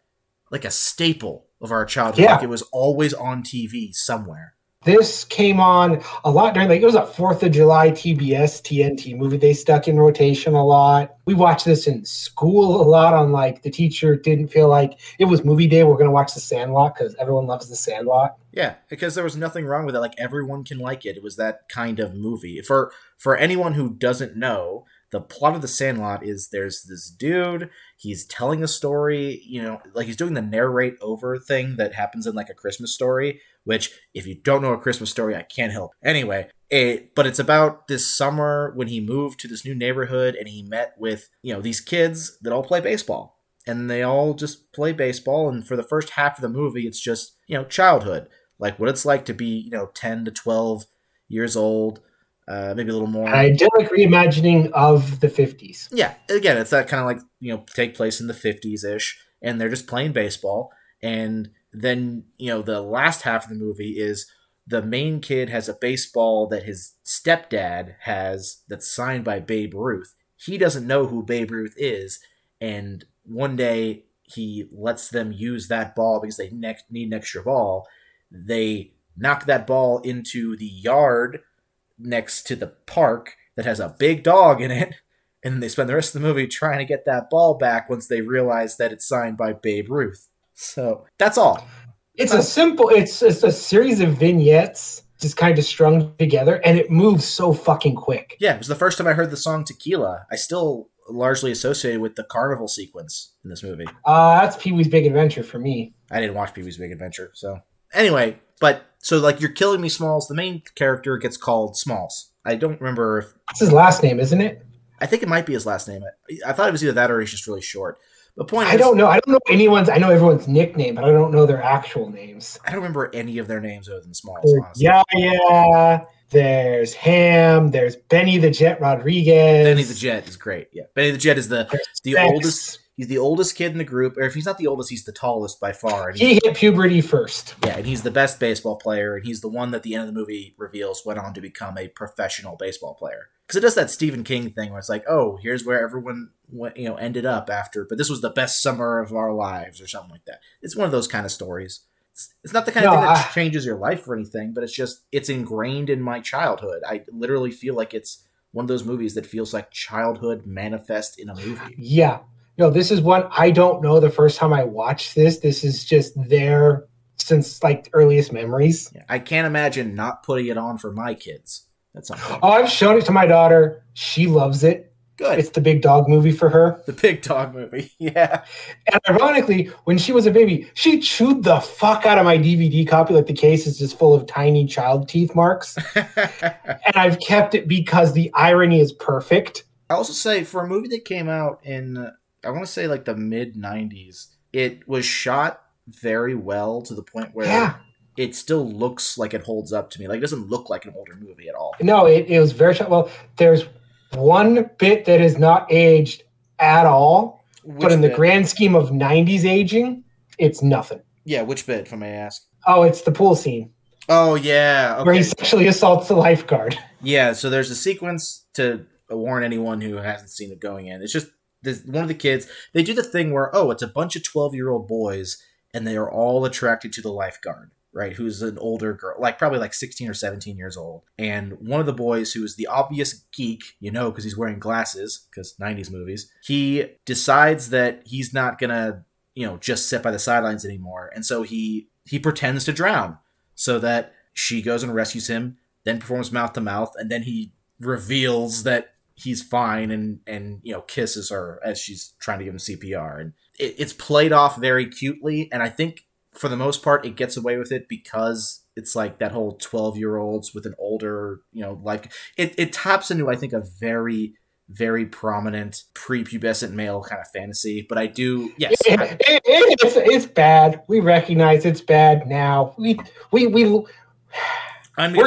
a staple of our childhood. Yeah. Like it was always on TV somewhere. This came on a lot during, it was a 4th of July TBS TNT movie. They stuck in rotation a lot. We watched this in school a lot on, the teacher didn't feel like it was movie day. We're going to watch The Sandlot because everyone loves The Sandlot. Yeah, because there was nothing wrong with it. Everyone can like it. It was that kind of movie. For anyone who doesn't know, the plot of The Sandlot is there's this dude, he's telling a story, he's doing the narrate over thing that happens in, a Christmas story, which, if you don't know a Christmas story, I can't help. Anyway, but it's about this summer when he moved to this new neighborhood and he met with, these kids that all play baseball. And they all just play baseball, and for the first half of the movie, it's just, childhood. What it's like to be, 10 to 12 years old, maybe a little more. I did reimagining of the 50s. Yeah, again, it's that kind of take place in the 50s-ish, and they're just playing baseball, and... Then, the last half of the movie is the main kid has a baseball that his stepdad has that's signed by Babe Ruth. He doesn't know who Babe Ruth is, and one day he lets them use that ball because they need an extra ball. They knock that ball into the yard next to the park that has a big dog in it, and they spend the rest of the movie trying to get that ball back once they realize that it's signed by Babe Ruth. So that's all. It's it's a series of vignettes just kind of strung together, and it moves so fucking quick. Yeah, it was the first time I heard the song Tequila. I still largely associate it with the carnival sequence in this movie. That's Pee-wee's Big Adventure for me. I didn't watch Pee-wee's Big Adventure, so. Anyway, You're Killing Me, Smalls. The main character gets called Smalls. I don't remember if... That's his last name, isn't it? I think it might be his last name. I thought it was either that or he's just really short. The point I don't know. I don't know anyone's. I know everyone's nickname, but I don't know their actual names. I don't remember any of their names other than Smalls. Honestly. Yeah. There's Ham. There's Benny the Jet Rodriguez. Benny the Jet is great. Yeah, Benny the Jet is the oldest. He's the oldest kid in the group, or if he's not the oldest, he's the tallest by far. And he hit puberty first. Yeah, and he's the best baseball player, and he's the one that the end of the movie reveals went on to become a professional baseball player. Because it does that Stephen King thing where it's like, oh, here's where everyone ended up after, but this was the best summer of our lives or something like that. It's one of those kind of stories. It's not the kind of thing that changes your life or anything, but it's ingrained in my childhood. I literally feel like it's one of those movies that feels like childhood manifest in a movie. Yeah. No, this is one I don't know the first time I watched this. This is just there since earliest memories. Yeah, I can't imagine not putting it on for my kids. That's something. Oh, I've shown it to my daughter. She loves it. Good. It's the big dog movie for her. The big dog movie, yeah. And ironically, when she was a baby, she chewed the fuck out of my DVD copy. The case is just full of tiny child teeth marks. And I've kept it because the irony is perfect. I also say, for a movie that came out in... I want to say like the mid 90s. It was shot very well to the point where it still looks like it holds up to me. Like it doesn't look like an older movie at all. No, it was very shot. Well, there's one bit that is not aged at all. Which but in bit? The grand scheme of 90s aging, it's nothing. Yeah, which bit, if I may ask? Oh, it's the pool scene. Oh, yeah. Okay. Where he sexually assaults the lifeguard. Yeah, so there's a sequence to warn anyone who hasn't seen it going in. It's just this, one of the kids, they do the thing where, oh, it's a bunch of 12-year-old boys, and they are all attracted to the lifeguard, right, who's an older girl, like probably like 16 or 17 years old. And one of the boys who is the obvious geek, you know, because he's wearing glasses, because 90s movies, he decides that he's not going to, you know, just sit by the sidelines anymore. And so he pretends to drown so that she goes and rescues him, then performs mouth to mouth. And then he reveals that he's fine and, you know, kisses her as she's trying to give him CPR. And it's played off very cutely. And I think for the most part, it gets away with it because it's like that whole 12-year-olds with an older, you know, life. It taps into, I think, a very, very prominent prepubescent male kind of fantasy. But I do, yes. It's bad. We recognize it's bad now. We're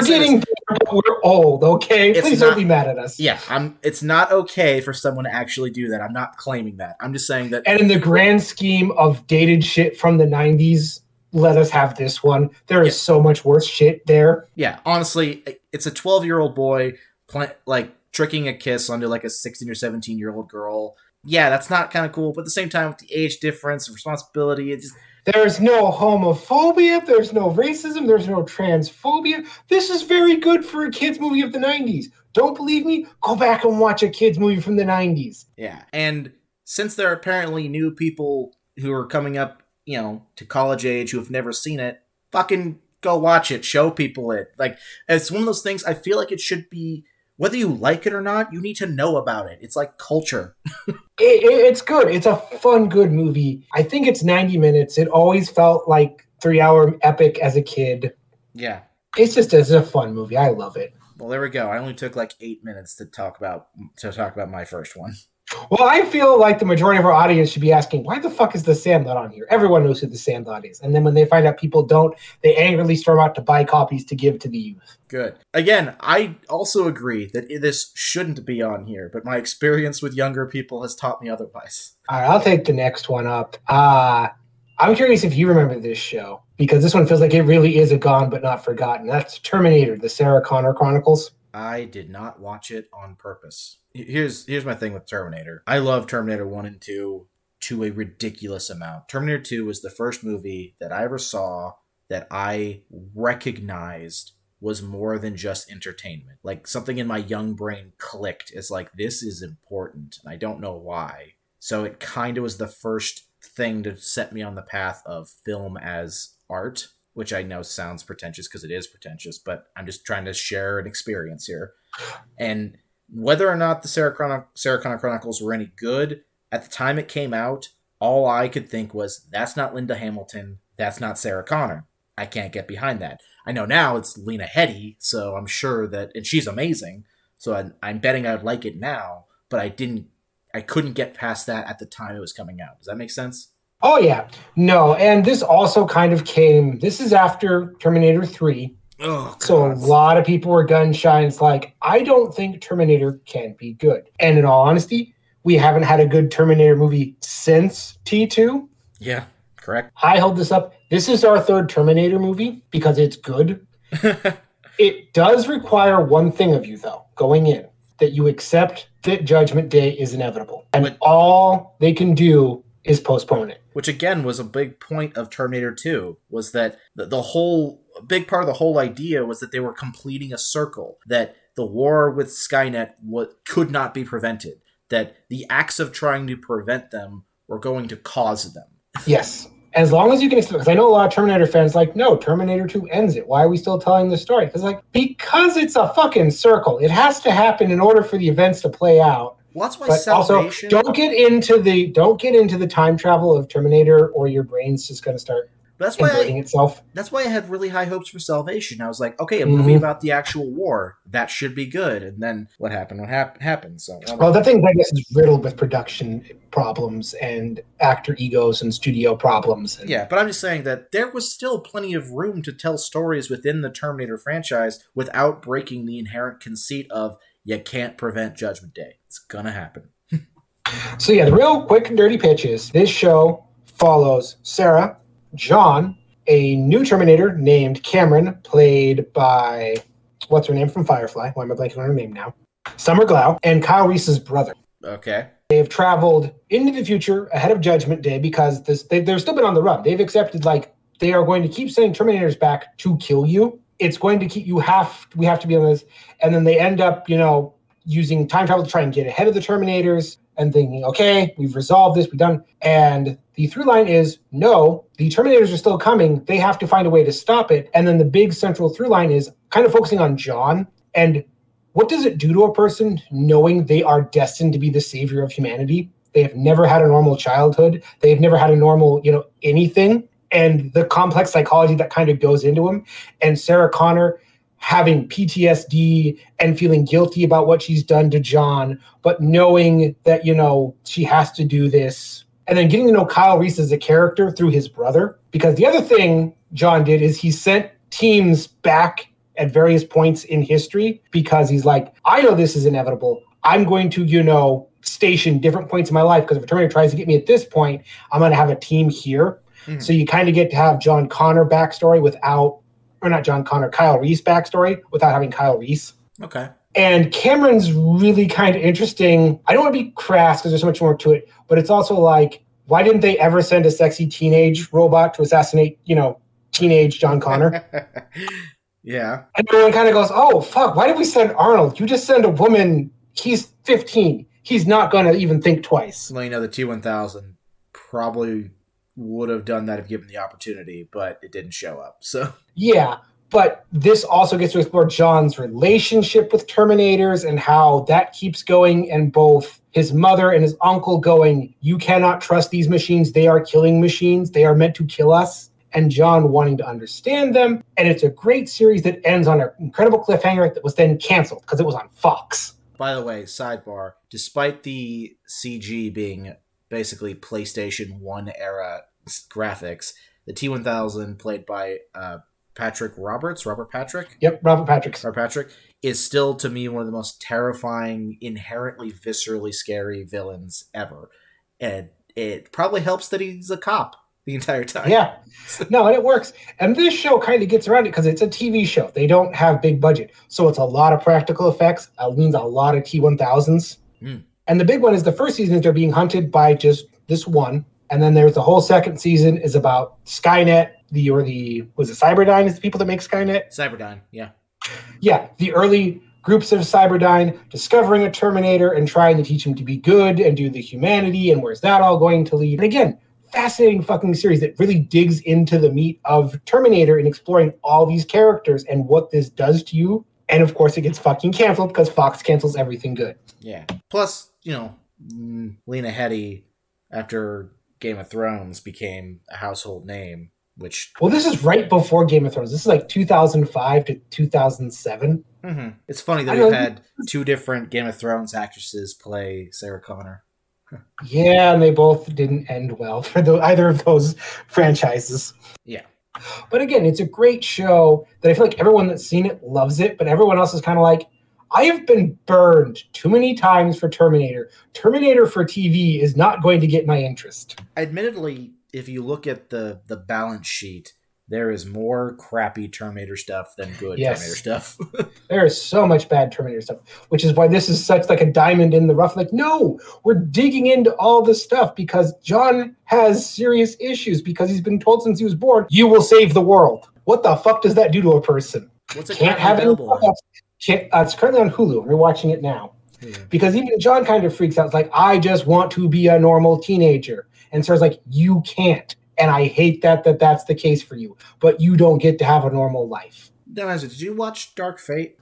getting better, but we're old, okay? Please don't be mad at us. Yeah, it's not okay for someone to actually do that. I'm not claiming that. I'm just saying that. And in the grand scheme of dated shit from the 90s, let us have this one. There is so much worse shit there. Yeah, honestly, it's a 12-year-old boy tricking a kiss onto like a 16 or 17-year-old girl. Yeah, that's not kind of cool. But at the same time, with the age difference, responsibility, it just... There's no homophobia. There's no racism. There's no transphobia. This is very good for a kid's movie of the 90s. Don't believe me? Go back and watch a kid's movie from the 90s. Yeah. And since there are apparently new people who are coming up, you know, to college age who have never seen it, fucking go watch it. Show people it. Like, it's one of those things I feel like it should be, whether you like it or not, you need to know about it. It's like culture. It's good. It's a fun, good movie. I think it's 90 minutes. It always felt like 3-hour epic as a kid. Yeah. It's a fun movie. I love it. Well, there we go. I only took like 8 minutes to talk about my first one. Well, I feel like the majority of our audience should be asking, why the fuck is The Sandlot on here? Everyone knows who The Sandlot is. And then when they find out people don't, they angrily storm out to buy copies to give to the youth. Good. Again, I also agree that this shouldn't be on here, but my experience with younger people has taught me otherwise. All right, I'll take the next one up. I'm curious if you remember this show, because this one feels like it really is a gone but not forgotten. That's Terminator: The Sarah Connor Chronicles. I did not watch it on purpose. Here's my thing with Terminator. I love Terminator 1 and 2 to a ridiculous amount. Terminator 2 was the first movie that I ever saw that I recognized was more than just entertainment. Like something in my young brain clicked. It's like, this is important, and I don't know why. So it kind of was the first thing to set me on the path of film as art, which I know sounds pretentious because it is pretentious, but I'm just trying to share an experience here. And whether or not the Sarah Connor Chronicles were any good, at the time it came out, all I could think was, that's not Linda Hamilton, that's not Sarah Connor. I can't get behind that. I know now it's Lena Headey, so I'm sure that, and she's amazing, so I'm betting I'd like it now, but I couldn't get past that at the time it was coming out. Does that make sense? Oh, yeah. No, and this also kind of came... This is after Terminator 3. Oh, God. So a lot of people were gun-shy, and it's like, I don't think Terminator can be good. And in all honesty, we haven't had a good Terminator movie since T2. Yeah, correct. I held this up. This is our third Terminator movie because it's good. It does require one thing of you, though, going in, that you accept that Judgment Day is inevitable. And all they can do is postpone it. Which again was a big point of Terminator 2, was that the whole idea was that they were completing a circle, that the war with Skynet could not be prevented, that the acts of trying to prevent them were going to cause them. Yes. As long as you can, because I know a lot of Terminator fans like, no, Terminator 2 ends it. Why are we still telling the story? Because it's a fucking circle. It has to happen in order for the events to play out. Well, that's why salvation. Also, don't get into the time travel of Terminator, or your brain's just going to start That's why I had really high hopes for Salvation. I was like, okay, a movie about the actual war, that should be good. And then what happened? What happened? So, well, the thing, I guess, is riddled with production problems and actor egos and studio problems. And... Yeah, but I'm just saying that there was still plenty of room to tell stories within the Terminator franchise without breaking the inherent conceit of you can't prevent Judgment Day. It's gonna happen. So yeah, the real quick and dirty pitch is this show follows Sarah, John, a new Terminator named Cameron, played by, what's her name from Firefly? Why am I blanking on her name now? Summer Glau, and Kyle Reese's brother. Okay. They've traveled into the future ahead of Judgment Day because they've still been on the run. They've accepted, like, they are going to keep sending Terminators back to kill you. It's going to keep you we have to be on this. And then they end up, you know, using time travel to try and get ahead of the Terminators and thinking, okay, we've resolved this, we're done. And the through line is, no, the Terminators are still coming. They have to find a way to stop it. And then the big central through line is kind of focusing on John. And what does it do to a person knowing they are destined to be the savior of humanity? They have never had a normal childhood. They've never had a normal, you know, anything. And the complex psychology that kind of goes into him. And Sarah Connor having PTSD and feeling guilty about what she's done to John, but knowing that, you know, she has to do this. And then getting to know Kyle Reese as a character through his brother. Because the other thing John did is he sent teams back at various points in history because he's like, I know this is inevitable. I'm going to, you know, station different points in my life because if a Terminator tries to get me at this point, I'm going to have a team here. Mm-hmm. So you kind of get to have John Connor backstory without, or not John Connor, Kyle Reese backstory without having Kyle Reese. Okay. And Cameron's really kind of interesting. I don't want to be crass because there's so much more to it, but it's also like, why didn't they ever send a sexy teenage robot to assassinate, you know, teenage John Connor? Yeah. And everyone kind of goes, oh, fuck, why did we send Arnold? You just send a woman, he's 15. He's not going to even think twice. Well, you know, the T-1000 probably would have done that if given the opportunity, but it didn't show up, so. Yeah. But this also gets to explore John's relationship with Terminators and how that keeps going, and both his mother and his uncle going, you cannot trust these machines. They are killing machines. They are meant to kill us. And John wanting to understand them. And it's a great series that ends on an incredible cliffhanger that was then canceled because it was on Fox. By the way, sidebar, despite the CG being basically PlayStation 1 era graphics, the T-1000 played by... Robert Patrick is still, to me, one of the most terrifying, inherently viscerally scary villains ever. And it probably helps that he's a cop the entire time. Yeah. No, and it works. And this show kind of gets around it because it's a TV show. They don't have big budget. So it's a lot of practical effects. It means a lot of T-1000s. Mm. And the big one is the first season is they're being hunted by just this one. And then there's the whole second season is about Skynet. Was it Cyberdyne is the people that make Skynet? Cyberdyne, yeah. Yeah, the early groups of Cyberdyne discovering a Terminator and trying to teach him to be good and do the humanity and where's that all going to lead? And again, fascinating fucking series that really digs into the meat of Terminator and exploring all these characters and what this does to you. And of course it gets fucking canceled because Fox cancels everything good. Yeah. Plus, you know, Lena Headey after Game of Thrones became a household name. Well, this is right before Game of Thrones. This is like 2005 to 2007. Mm-hmm. It's funny that we've had two different Game of Thrones actresses play Sarah Connor. Yeah, and they both didn't end well for either of those franchises. Yeah. But again, it's a great show that I feel like everyone that's seen it loves it, but everyone else is kind of like, I have been burned too many times for Terminator. Terminator for TV is not going to get my interest. Admittedly, if you look at the balance sheet, there is more crappy Terminator stuff than good Terminator stuff. There is so much bad Terminator stuff, which is why this is such like a diamond in the rough. Like, no, we're digging into all this stuff because John has serious issues because he's been told since he was born, you will save the world. What the fuck does that do to a person? What's it can't have available? It's currently on Hulu. We're watching it now. Yeah. Because even John kind of freaks out. It's like, I just want to be a normal teenager. And Sarah's like, you can't. And I hate that that's the case for you. But you don't get to have a normal life. Now, did you watch Dark Fate?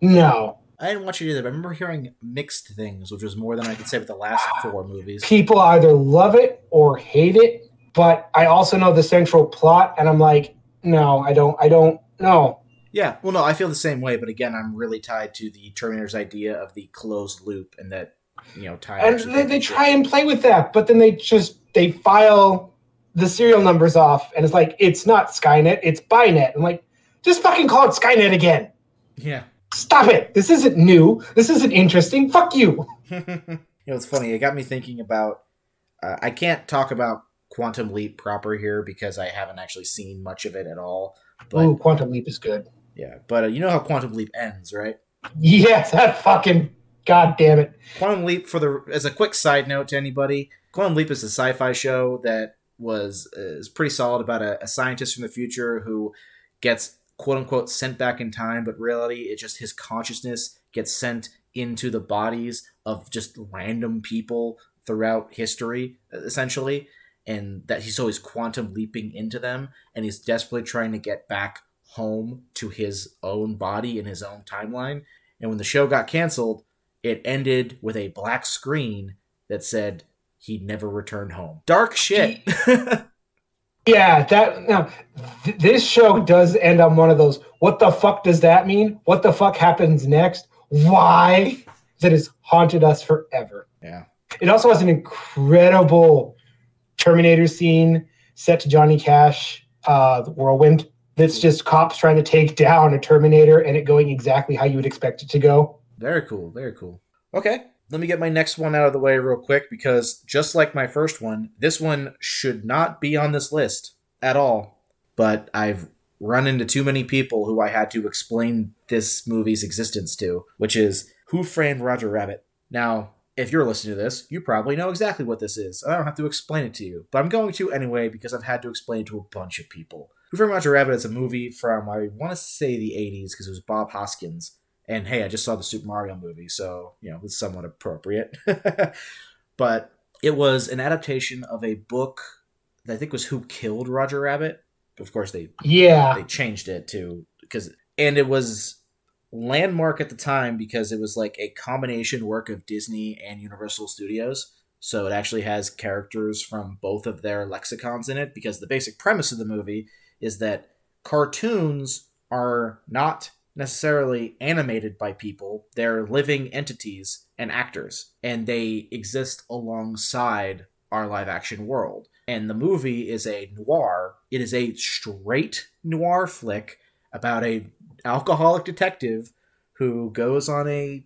No. I didn't watch it either, but I remember hearing mixed things, which was more than I could say with the last four movies. People either love it or hate it. but I also know the central plot, and I'm like, no, I don't know. Yeah, well, no, I feel the same way, but again, I'm really tied to the Terminator's idea of the closed loop and that, you know, tie. And they try and play with that, but then they file the serial numbers off, and it's like, it's not Skynet, it's Bynet. I'm like, just fucking call it Skynet again. Yeah. Stop it. This isn't new. This isn't interesting. Fuck you. You know, it's funny. It got me thinking about, I can't talk about Quantum Leap proper here because I haven't actually seen much of it at all. Oh, Quantum Leap is good. Yeah, but you know how Quantum Leap ends, right? Yes, that fucking goddamn it. Quantum Leap, as a quick side note to anybody, Quantum Leap is a sci-fi show that is pretty solid about a scientist from the future who gets quote unquote sent back in time, but reality it's just his consciousness gets sent into the bodies of just random people throughout history, essentially, and that he's always quantum leaping into them, and he's desperately trying to get back home to his own body in his own timeline. And when the show got canceled, it ended with a black screen that said he'd never return home. Dark shit. Yeah, this show does end on one of those, what the fuck does that mean? What the fuck happens next? Why? That has haunted us forever. Yeah. It also has an incredible Terminator scene set to Johnny Cash, The Whirlwind. That's just cops trying to take down a Terminator and it going exactly how you would expect it to go. Very cool, very cool. Okay, let me get my next one out of the way real quick because just like my first one, this one should not be on this list at all. But I've run into too many people who I had to explain this movie's existence to, which is Who Framed Roger Rabbit? Now, if you're listening to this, you probably know exactly what this is. I don't have to explain it to you, but I'm going to anyway because I've had to explain it to a bunch of people. Who Framed Roger Rabbit is a movie from, I want to say the 80s, because it was Bob Hoskins. And hey, I just saw the Super Mario movie, so, you know, it's somewhat appropriate. But it was an adaptation of a book that I think was Who Killed Roger Rabbit. Of course, they changed it to, and it was landmark at the time because it was like a combination work of Disney and Universal Studios. So it actually has characters from both of their lexicons in it, because the basic premise of the movie is that cartoons are not necessarily animated by people. They're living entities and actors, and they exist alongside our live action world. And the movie is a noir. It is a straight noir flick about a alcoholic detective who goes on a,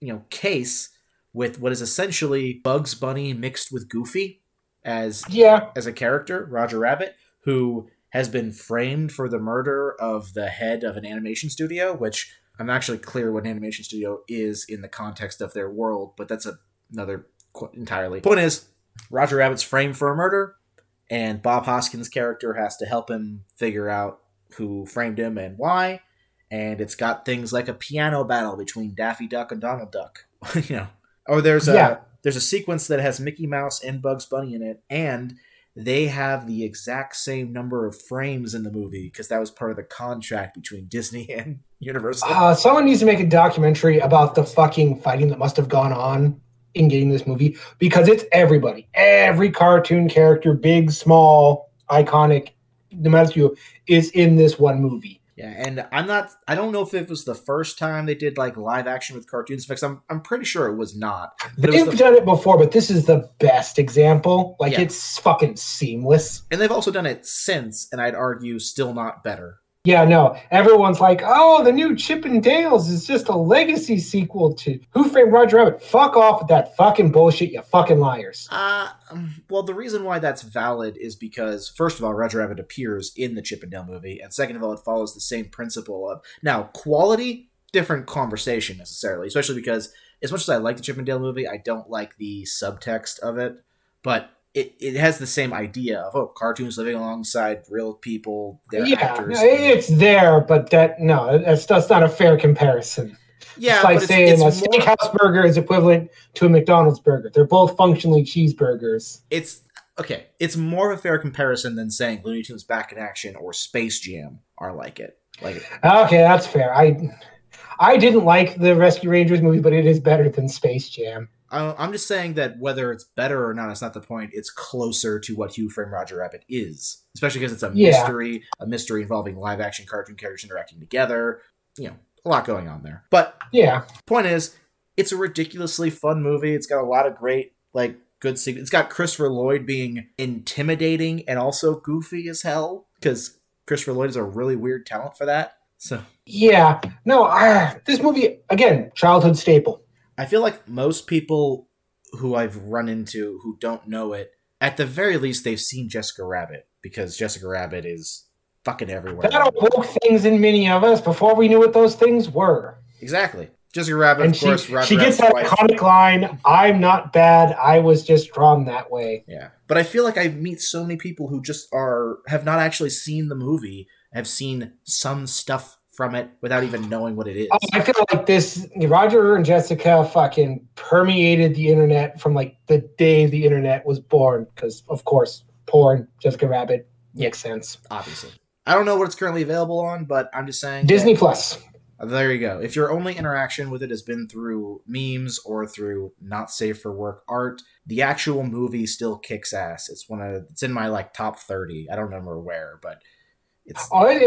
you know, case with what is essentially Bugs Bunny mixed with Goofy as a character, Roger Rabbit, who has been framed for the murder of the head of an animation studio, which I'm not actually clear what an animation studio is in the context of their world, but that's another entirely. Point is, Roger Rabbit's framed for a murder, and Bob Hoskins' character has to help him figure out who framed him and why, and it's got things like a piano battle between Daffy Duck and Donald Duck. You know, or there's a sequence that has Mickey Mouse and Bugs Bunny in it, and they have the exact same number of frames in the movie because that was part of the contract between Disney and Universal. Someone needs to make a documentary about the fucking fighting that must have gone on in getting this movie, because it's everybody. Every cartoon character, big, small, iconic, no matter who, is in this one movie. Yeah, and I don't know if it was the first time they did like live action with cartoons. In fact, I'm pretty sure it was not. They've done it before, but this is the best example. Like, yeah. It's fucking seamless. And they've also done it since, and I'd argue still not better. Yeah, no. Everyone's like, oh, the new Chip and Dale's is just a legacy sequel to Who Framed Roger Rabbit. Fuck off with that fucking bullshit, you fucking liars. Well, the reason why that's valid is because, first of all, Roger Rabbit appears in the Chip and Dale movie, and second of all, it follows the same principle of, now, quality, different conversation necessarily, especially because as much as I like the Chip and Dale movie, I don't like the subtext of it, but It has the same idea of, oh, cartoons living alongside real people, their actors. Yeah, it's there, but that's not a fair comparison. Yeah, it's like saying a steakhouse burger is equivalent to a McDonald's burger. They're both functionally cheeseburgers. It's more of a fair comparison than saying Looney Tunes Back in Action or Space Jam are like it. Okay, that's fair. I didn't like the Rescue Rangers movie, but it is better than Space Jam. I'm just saying that whether it's better or not, it's not the point. It's closer to what Who Framed Roger Rabbit is, especially because it's a mystery involving live action cartoon characters interacting together. You know, a lot going on there. But yeah, point is, it's a ridiculously fun movie. It's got a lot of great, like, good sequences. It's got Christopher Lloyd being intimidating and also goofy as hell, because Christopher Lloyd is a really weird talent for that. So yeah, no, this movie, again, childhood staple. I feel like most people who I've run into who don't know it, at the very least, they've seen Jessica Rabbit, because Jessica Rabbit is fucking everywhere. That'll poke things in many of us before we knew what those things were. Exactly. Jessica Rabbit, and she gets that iconic line, "I'm not bad, I was just drawn that way." Yeah. But I feel like I meet so many people who just have not actually seen the movie, have seen some stuff from it without even knowing what it is. I feel like this Roger and Jessica fucking permeated the internet from like the day the internet was born, because of course porn, Jessica Rabbit makes sense. Obviously. I don't know what it's currently available on, but I'm just saying Disney Plus. There you go. If your only interaction with it has been through memes or through not safe for work art, the actual movie still kicks ass. It's in my like top 30. I don't remember where, but it's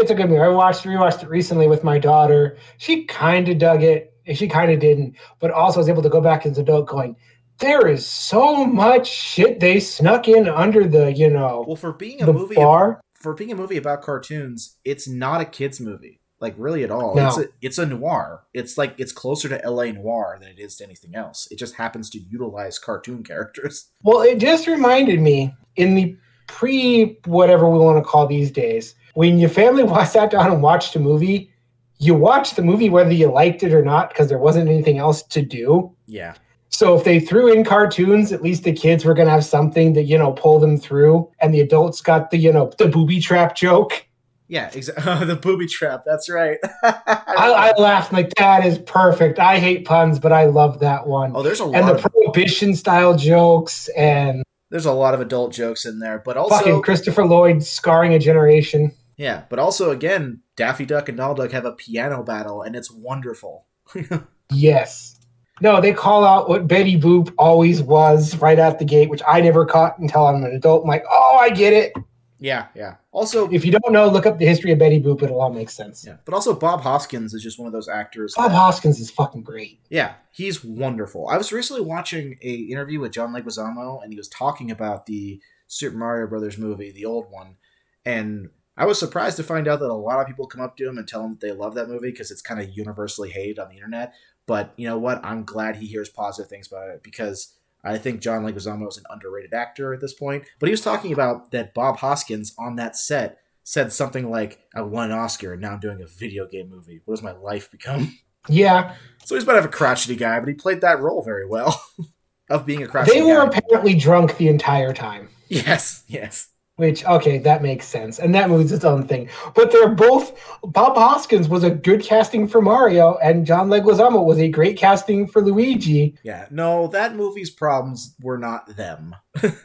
a good movie. I rewatched it recently with my daughter. She kind of dug it. She kind of didn't. But also was able to go back as an adult going, there is so much shit they snuck in under the, you know, well, for being a movie about cartoons, it's not a kid's movie. Like, really at all. No. It's a noir. It's like, it's closer to LA noir than it is to anything else. It just happens to utilize cartoon characters. Well, it just reminded me, in the pre-whatever we want to call these days, when your family sat down and watched a movie, you watched the movie whether you liked it or not, because there wasn't anything else to do. Yeah. So if they threw in cartoons, at least the kids were going to have something to, you know, pull them through. And the adults got the, you know, the booby trap joke. Yeah, exactly. The booby trap. That's right. I laughed like, that is perfect. I hate puns, but I love that one. Oh, there's a lot. And the prohibition style jokes and... There's a lot of adult jokes in there, but also... Fucking Christopher Lloyd scarring a generation. Yeah, but also, again, Daffy Duck and Donald Duck have a piano battle, and it's wonderful. Yes. No, they call out what Betty Boop always was right out the gate, which I never caught until I'm an adult. I'm like, oh, I get it. Yeah, yeah. Also, if you don't know, look up the history of Betty Boop. It'll all make sense. Yeah, but also Bob Hoskins is just one of those actors. Bob Hoskins is fucking great. Yeah, he's wonderful. I was recently watching an interview with John Leguizamo, and he was talking about the Super Mario Brothers movie, the old one, and... I was surprised to find out that a lot of people come up to him and tell him that they love that movie because it's kind of universally hated on the internet. But you know what? I'm glad he hears positive things about it, because I think John Leguizamo is an underrated actor at this point. But he was talking about that Bob Hoskins on that set said something like, "I won an Oscar and now I'm doing a video game movie. What does my life become?" Yeah. So he's about to have a crotchety guy, but he played that role very well of being a crotchety guy. They were apparently drunk the entire time. Yes, yes. Which, okay, that makes sense. And that movie's its own thing. But they're both... Bob Hoskins was a good casting for Mario, and John Leguizamo was a great casting for Luigi. Yeah, no, that movie's problems were not them.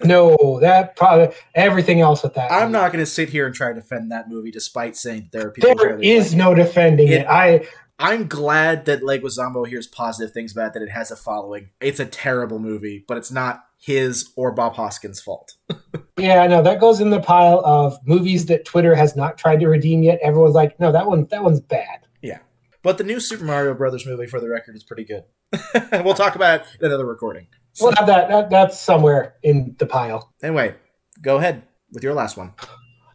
No, that probably... Everything else with that I'm not going to sit here and try to defend that movie, despite saying there are people... There is no defending it. I'm glad that Leguizamo hears positive things about it, that it has a following. It's a terrible movie, but it's not his or Bob Hoskins' fault. Yeah, no, that goes in the pile of movies that Twitter has not tried to redeem yet. Everyone's like, no, that one's bad. Yeah. But the new Super Mario Brothers movie, for the record, is pretty good. We'll talk about it in another recording. So. We'll have that. That's somewhere in the pile. Anyway, go ahead with your last one.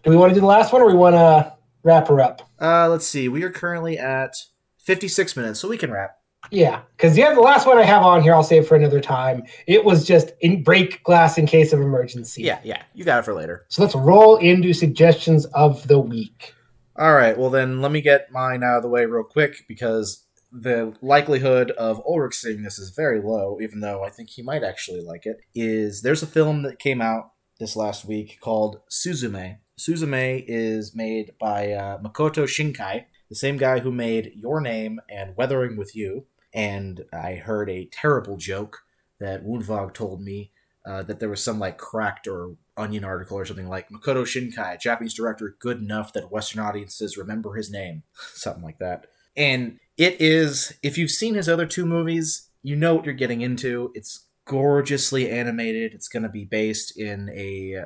Do we want to do the last one, or we want to wrap her up? Let's see. We are currently at 56 minutes, so we can wrap. Yeah, because the last one I have on here, I'll save for another time. It was just break glass in case of emergency. Yeah, you got it for later. So let's roll into suggestions of the week. All right, well then let me get mine out of the way real quick, because the likelihood of Ulrich seeing this is very low, even though I think he might actually like it, is there's a film that came out this last week called Suzume. Suzume is made by Makoto Shinkai, the same guy who made Your Name and Weathering With You. And I heard a terrible joke that Woonvog told me that there was some like Cracked or Onion article or something like, Makoto Shinkai, Japanese director, good enough that Western audiences remember his name. Something like that. And it is, if you've seen his other two movies, you know what you're getting into. It's gorgeously animated. It's going to be based in a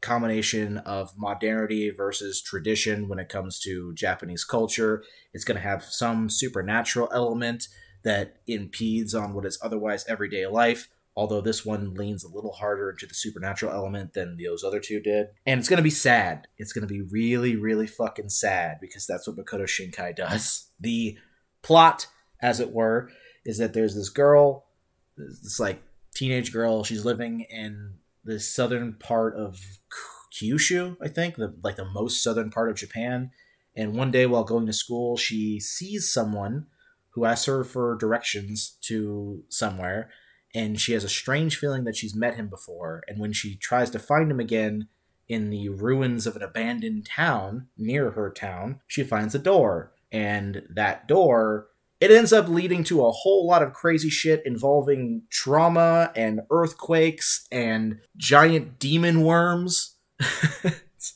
combination of modernity versus tradition when it comes to Japanese culture. It's going to have some supernatural element that impedes on what is otherwise everyday life, although this one leans a little harder into the supernatural element than those other two did. And it's going to be sad. It's going to be really, really fucking sad, because that's what Makoto Shinkai does. The plot, as it were, is that there's this girl, this like teenage girl, she's living in the southern part of Kyushu, I think, the most southern part of Japan. And one day while going to school, she sees someone who asks her for directions to somewhere, and she has a strange feeling that she's met him before. And when she tries to find him again in the ruins of an abandoned town near her town, she finds a door. And that door, it ends up leading to a whole lot of crazy shit involving trauma and earthquakes and giant demon worms.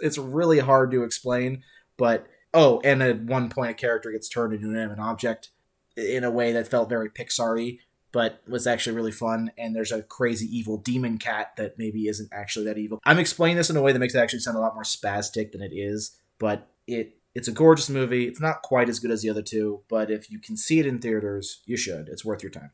It's really hard to explain, but... Oh, and at one point a character gets turned into an inanimate object in a way that felt very Pixar-y, but was actually really fun. And there's a crazy evil demon cat that maybe isn't actually that evil. I'm explaining this in a way that makes it actually sound a lot more spastic than it is, but it's a gorgeous movie. It's not quite as good as the other two, but if you can see it in theaters, you should. It's worth your time.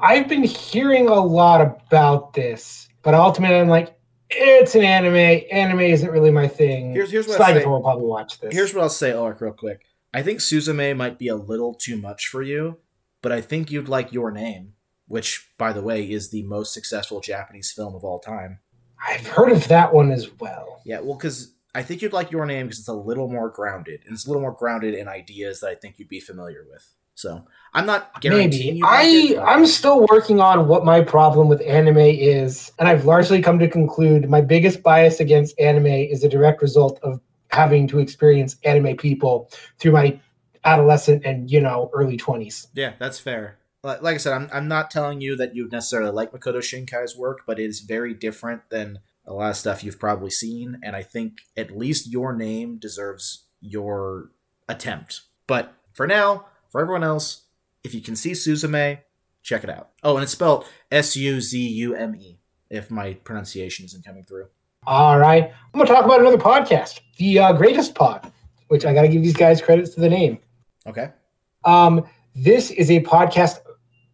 I've been hearing a lot about this, but ultimately I'm like, it's an anime. Anime isn't really my thing. Here's what I'll say. We'll probably watch this. Here's what I'll say, Ulrich, real quick. I think Suzume might be a little too much for you, but I think you'd like Your Name, which, by the way, is the most successful Japanese film of all time. I've heard of that one as well. Yeah, well, because I think you'd like Your Name because it's a little more grounded, and it's a little more grounded in ideas that I think you'd be familiar with. So I'm not guaranteeing you. I'm still working on what my problem with anime is, and I've largely come to conclude my biggest bias against anime is a direct result of having to experience anime people through my adolescent and, early 20s. Yeah, that's fair. Like I said, I'm not telling you that you necessarily like Makoto Shinkai's work, but it is very different than a lot of stuff you've probably seen. And I think at least Your Name deserves your attempt. But for now, for everyone else, if you can see Suzume, check it out. Oh, and it's spelled Suzume, if my pronunciation isn't coming through. All right. I'm going to talk about another podcast, The Greatest Pod, which I got to give these guys credits to the name. Okay. This is a podcast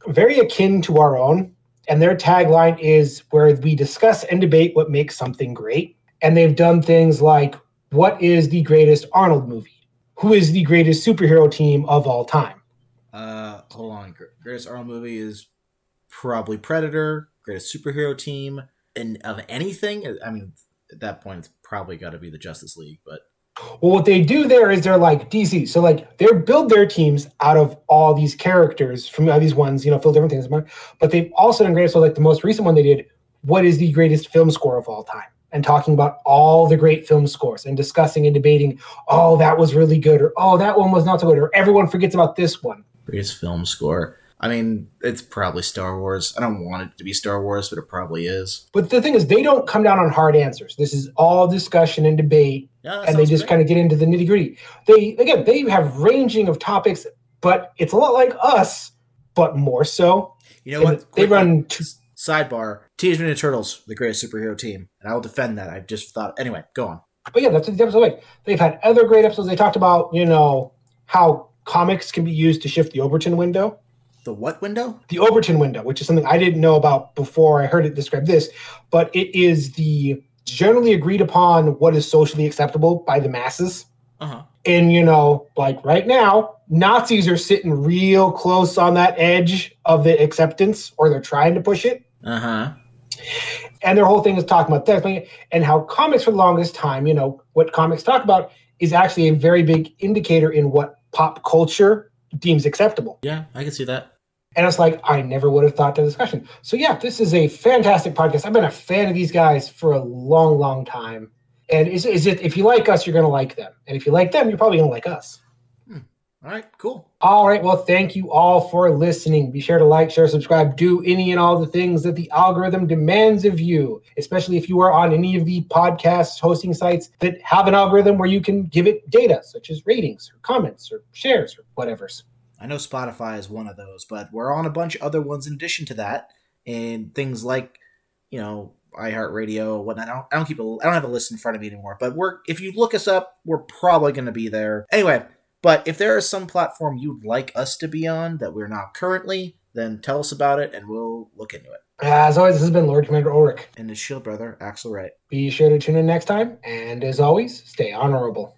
very akin to our own, and their tagline is where we discuss and debate what makes something great. And they've done things like, what is the greatest Arnold movie? Who is the greatest superhero team of all time? Hold on. Greatest Arnold movie is probably Predator. Greatest superhero team. And of anything, I mean, at that point, it's probably got to be the Justice League, but... Well, what they do there is they're like DC. So, like, they build their teams out of all these characters from all these ones, fill different things. But they've also done great. So, like, the most recent one they did, what is the greatest film score of all time? And talking about all the great film scores and discussing and debating, oh, that was really good, or oh, that one was not so good, or everyone forgets about this one. Greatest film score... I mean, it's probably Star Wars. I don't want it to be Star Wars, but it probably is. But the thing is, they don't come down on hard answers. This is all discussion and debate, and they just kind of get into the nitty-gritty. They have ranging of topics, but it's a lot like us, but more so. You know and what? They run... Sidebar, Teenage Mutant Ninja Turtles, the greatest superhero team, and I will defend that. I just thought... Anyway, go on. But yeah, that's the episode. Like, they've had other great episodes. They talked about, how comics can be used to shift the Overton window. The what window? The Overton window, which is something I didn't know about before I heard it described this, but it is the generally agreed upon what is socially acceptable by the masses. Uh-huh. And, like right now, Nazis are sitting real close on that edge of the acceptance, or they're trying to push it. Uh-huh. And their whole thing is talking about that, and how comics for the longest time, what comics talk about is actually a very big indicator in what pop culture deems acceptable. Yeah, I can see that. And it's like, I never would have thought that discussion. So yeah, this is a fantastic podcast. I've been a fan of these guys for a long, long time. And if you like us, you're going to like them. And if you like them, you're probably going to like us. All right, cool. All right, well, thank you all for listening. Be sure to like, share, subscribe, do any and all the things that the algorithm demands of you, especially if you are on any of the podcast hosting sites that have an algorithm where you can give it data, such as ratings or comments or shares or whatever. I know Spotify is one of those, but we're on a bunch of other ones in addition to that. and things like, you know, iHeartRadio or whatnot. I don't have a list in front of me anymore, but if you look us up, we're probably going to be there. Anyway, but if there is some platform you'd like us to be on that we're not currently, then tell us about it and we'll look into it. As always, this has been Lord Commander Ulrich. And his shield brother, Axel Wright. Be sure to tune in next time, and as always, stay honorable.